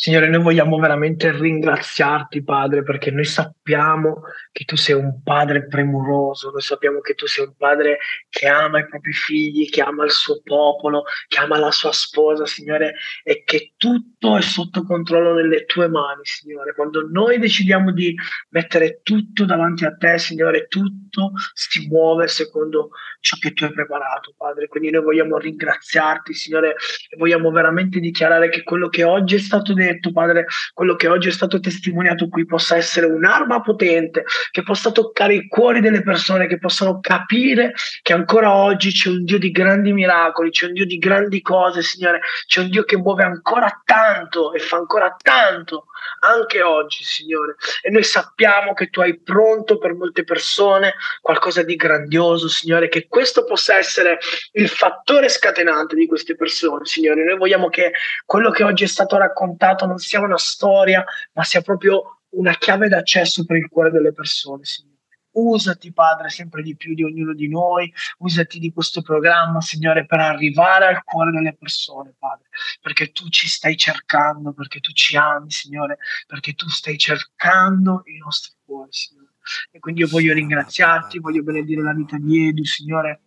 Signore, noi vogliamo veramente ringraziarti, Padre, perché noi sappiamo che tu sei un padre premuroso, noi sappiamo che tu sei un padre che ama i propri figli, che ama il suo popolo, che ama la sua sposa, Signore, e che tutto è sotto controllo nelle tue mani, Signore. Quando noi decidiamo di mettere tutto davanti a te, Signore, tutto si muove secondo ciò che tu hai preparato, Padre. Quindi noi vogliamo ringraziarti, Signore, e vogliamo veramente dichiarare che quello che oggi è stato detto, Padre, quello che oggi è stato testimoniato qui possa essere un'arma potente che possa toccare i cuori delle persone, che possano capire che ancora oggi c'è un Dio di grandi miracoli, c'è un Dio di grandi cose, Signore, c'è un Dio che muove ancora tanto e fa ancora tanto anche oggi, Signore, e noi sappiamo che tu hai pronto per molte persone qualcosa di grandioso, Signore, che questo possa essere il fattore scatenante di queste persone, Signore. Noi vogliamo che quello che oggi è stato raccontato non sia una storia, ma sia proprio una chiave d'accesso per il cuore delle persone, Signore. Usati, Padre, sempre di più di ognuno di noi, usati di questo programma, Signore, per arrivare al cuore delle persone, Padre, perché tu ci stai cercando, perché tu ci ami, Signore, perché tu stai cercando i nostri cuori, Signore. E quindi io voglio ringraziarti, voglio benedire la vita di Edu, Signore.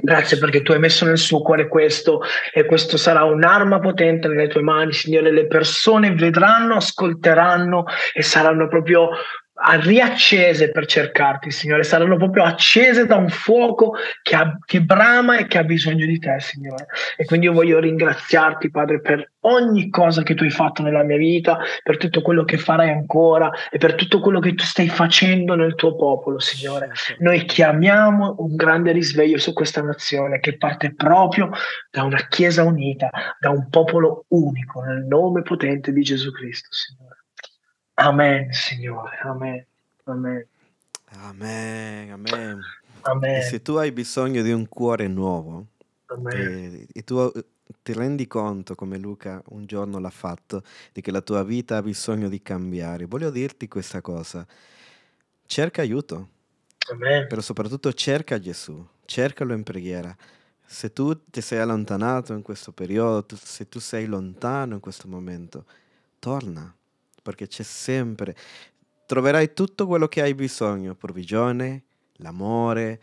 Grazie perché tu hai messo nel suo cuore questo, e questo sarà un'arma potente nelle tue mani, Signore. Le persone vedranno, ascolteranno e saranno proprio riaccese per cercarti, Signore. Saranno proprio accese da un fuoco che, ha, che brama e che ha bisogno di te, Signore. E quindi io voglio ringraziarti, Padre, per ogni cosa che tu hai fatto nella mia vita, per tutto quello che farai ancora e per tutto quello che tu stai facendo nel tuo popolo, Signore. Noi chiamiamo un grande risveglio su questa nazione che parte proprio da una chiesa unita, da un popolo unico, nel nome potente di Gesù Cristo, Signore. Amen, Signore, amen, amen, amen, amen. Amen. E se tu hai bisogno di un cuore nuovo, e, e tu ti rendi conto, come Luca un giorno l'ha fatto, di che la tua vita ha bisogno di cambiare, voglio dirti questa cosa: cerca aiuto. Amen. Però soprattutto cerca Gesù, cercalo in preghiera. Se tu ti sei allontanato in questo periodo, tu, se tu sei lontano in questo momento, torna, perché c'è sempre, troverai tutto quello che hai bisogno, provvigione, l'amore.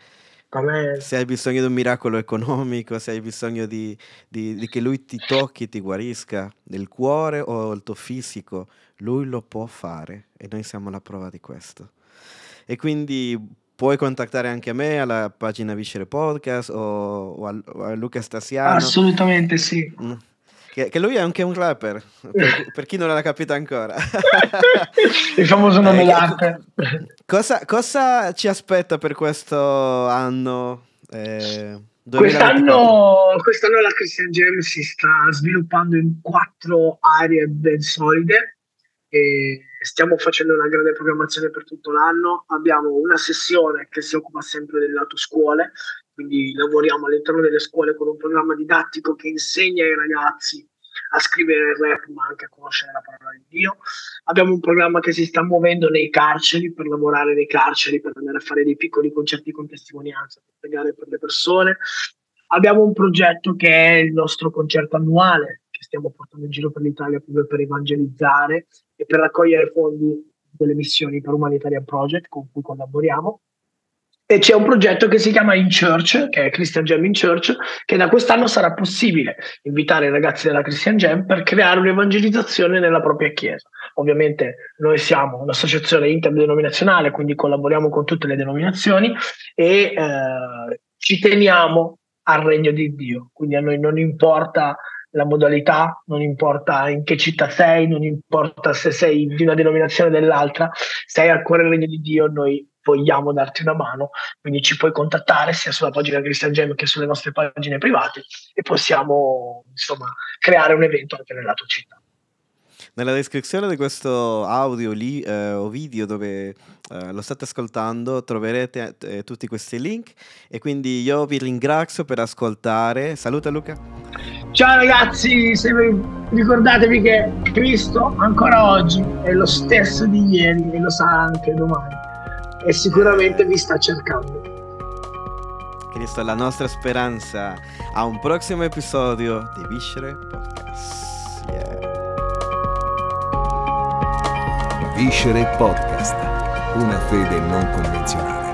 Amen. Se hai bisogno di un miracolo economico, se hai bisogno di, di, di che lui ti tocchi, ti guarisca del cuore o il tuo fisico, lui lo può fare, e noi siamo la prova di questo. E quindi puoi contattare anche me alla pagina Viscere Podcast o, o, a, o a Luca Stasiano. Assolutamente sì. Che, che lui è anche un rapper, per, per chi non l'ha capito ancora. Il famoso nome eh, rapper. Cosa, cosa ci aspetta per questo anno? Eh, quest'anno, quest'anno la Christian Gem si sta sviluppando in quattro aree ben solide. E stiamo facendo una grande programmazione per tutto l'anno. Abbiamo una sessione che si occupa sempre del lato scuole, quindi lavoriamo all'interno delle scuole con un programma didattico che insegna ai ragazzi a scrivere il rap, ma anche a conoscere la parola di Dio. Abbiamo un programma che si sta muovendo nei carceri, per lavorare nei carceri, per andare a fare dei piccoli concerti con testimonianza, per pregare per le persone. Abbiamo un progetto che è il nostro concerto annuale, che stiamo portando in giro per l'Italia proprio per evangelizzare e per raccogliere fondi delle missioni per Humanitarian Project, con cui collaboriamo. E c'è un progetto che si chiama In Church, che è Christian Gem In Church, che da quest'anno sarà possibile invitare i ragazzi della Christian Gem per creare un'evangelizzazione nella propria chiesa. Ovviamente noi siamo un'associazione interdenominazionale, quindi collaboriamo con tutte le denominazioni e eh, ci teniamo al regno di Dio, quindi a noi non importa la modalità, non importa in che città sei, non importa se sei di una denominazione o dell'altra, sei al cuore del regno di Dio, noi vogliamo darti una mano, quindi ci puoi contattare sia sulla pagina Christian Gem che sulle nostre pagine private, e possiamo insomma creare un evento anche nella tua città. Nella descrizione di questo audio lì, eh, o video dove eh, lo state ascoltando, troverete eh, tutti questi link, e quindi io vi ringrazio per ascoltare. Saluta Luca. Ciao ragazzi, se vi... ricordatevi che Cristo ancora oggi è lo stesso di ieri e lo sarà anche domani, e sicuramente vi sta cercando. Cristo è la nostra speranza. A un prossimo episodio di Viscere Podcast. Yeah. Viscere Podcast, una fede non convenzionale.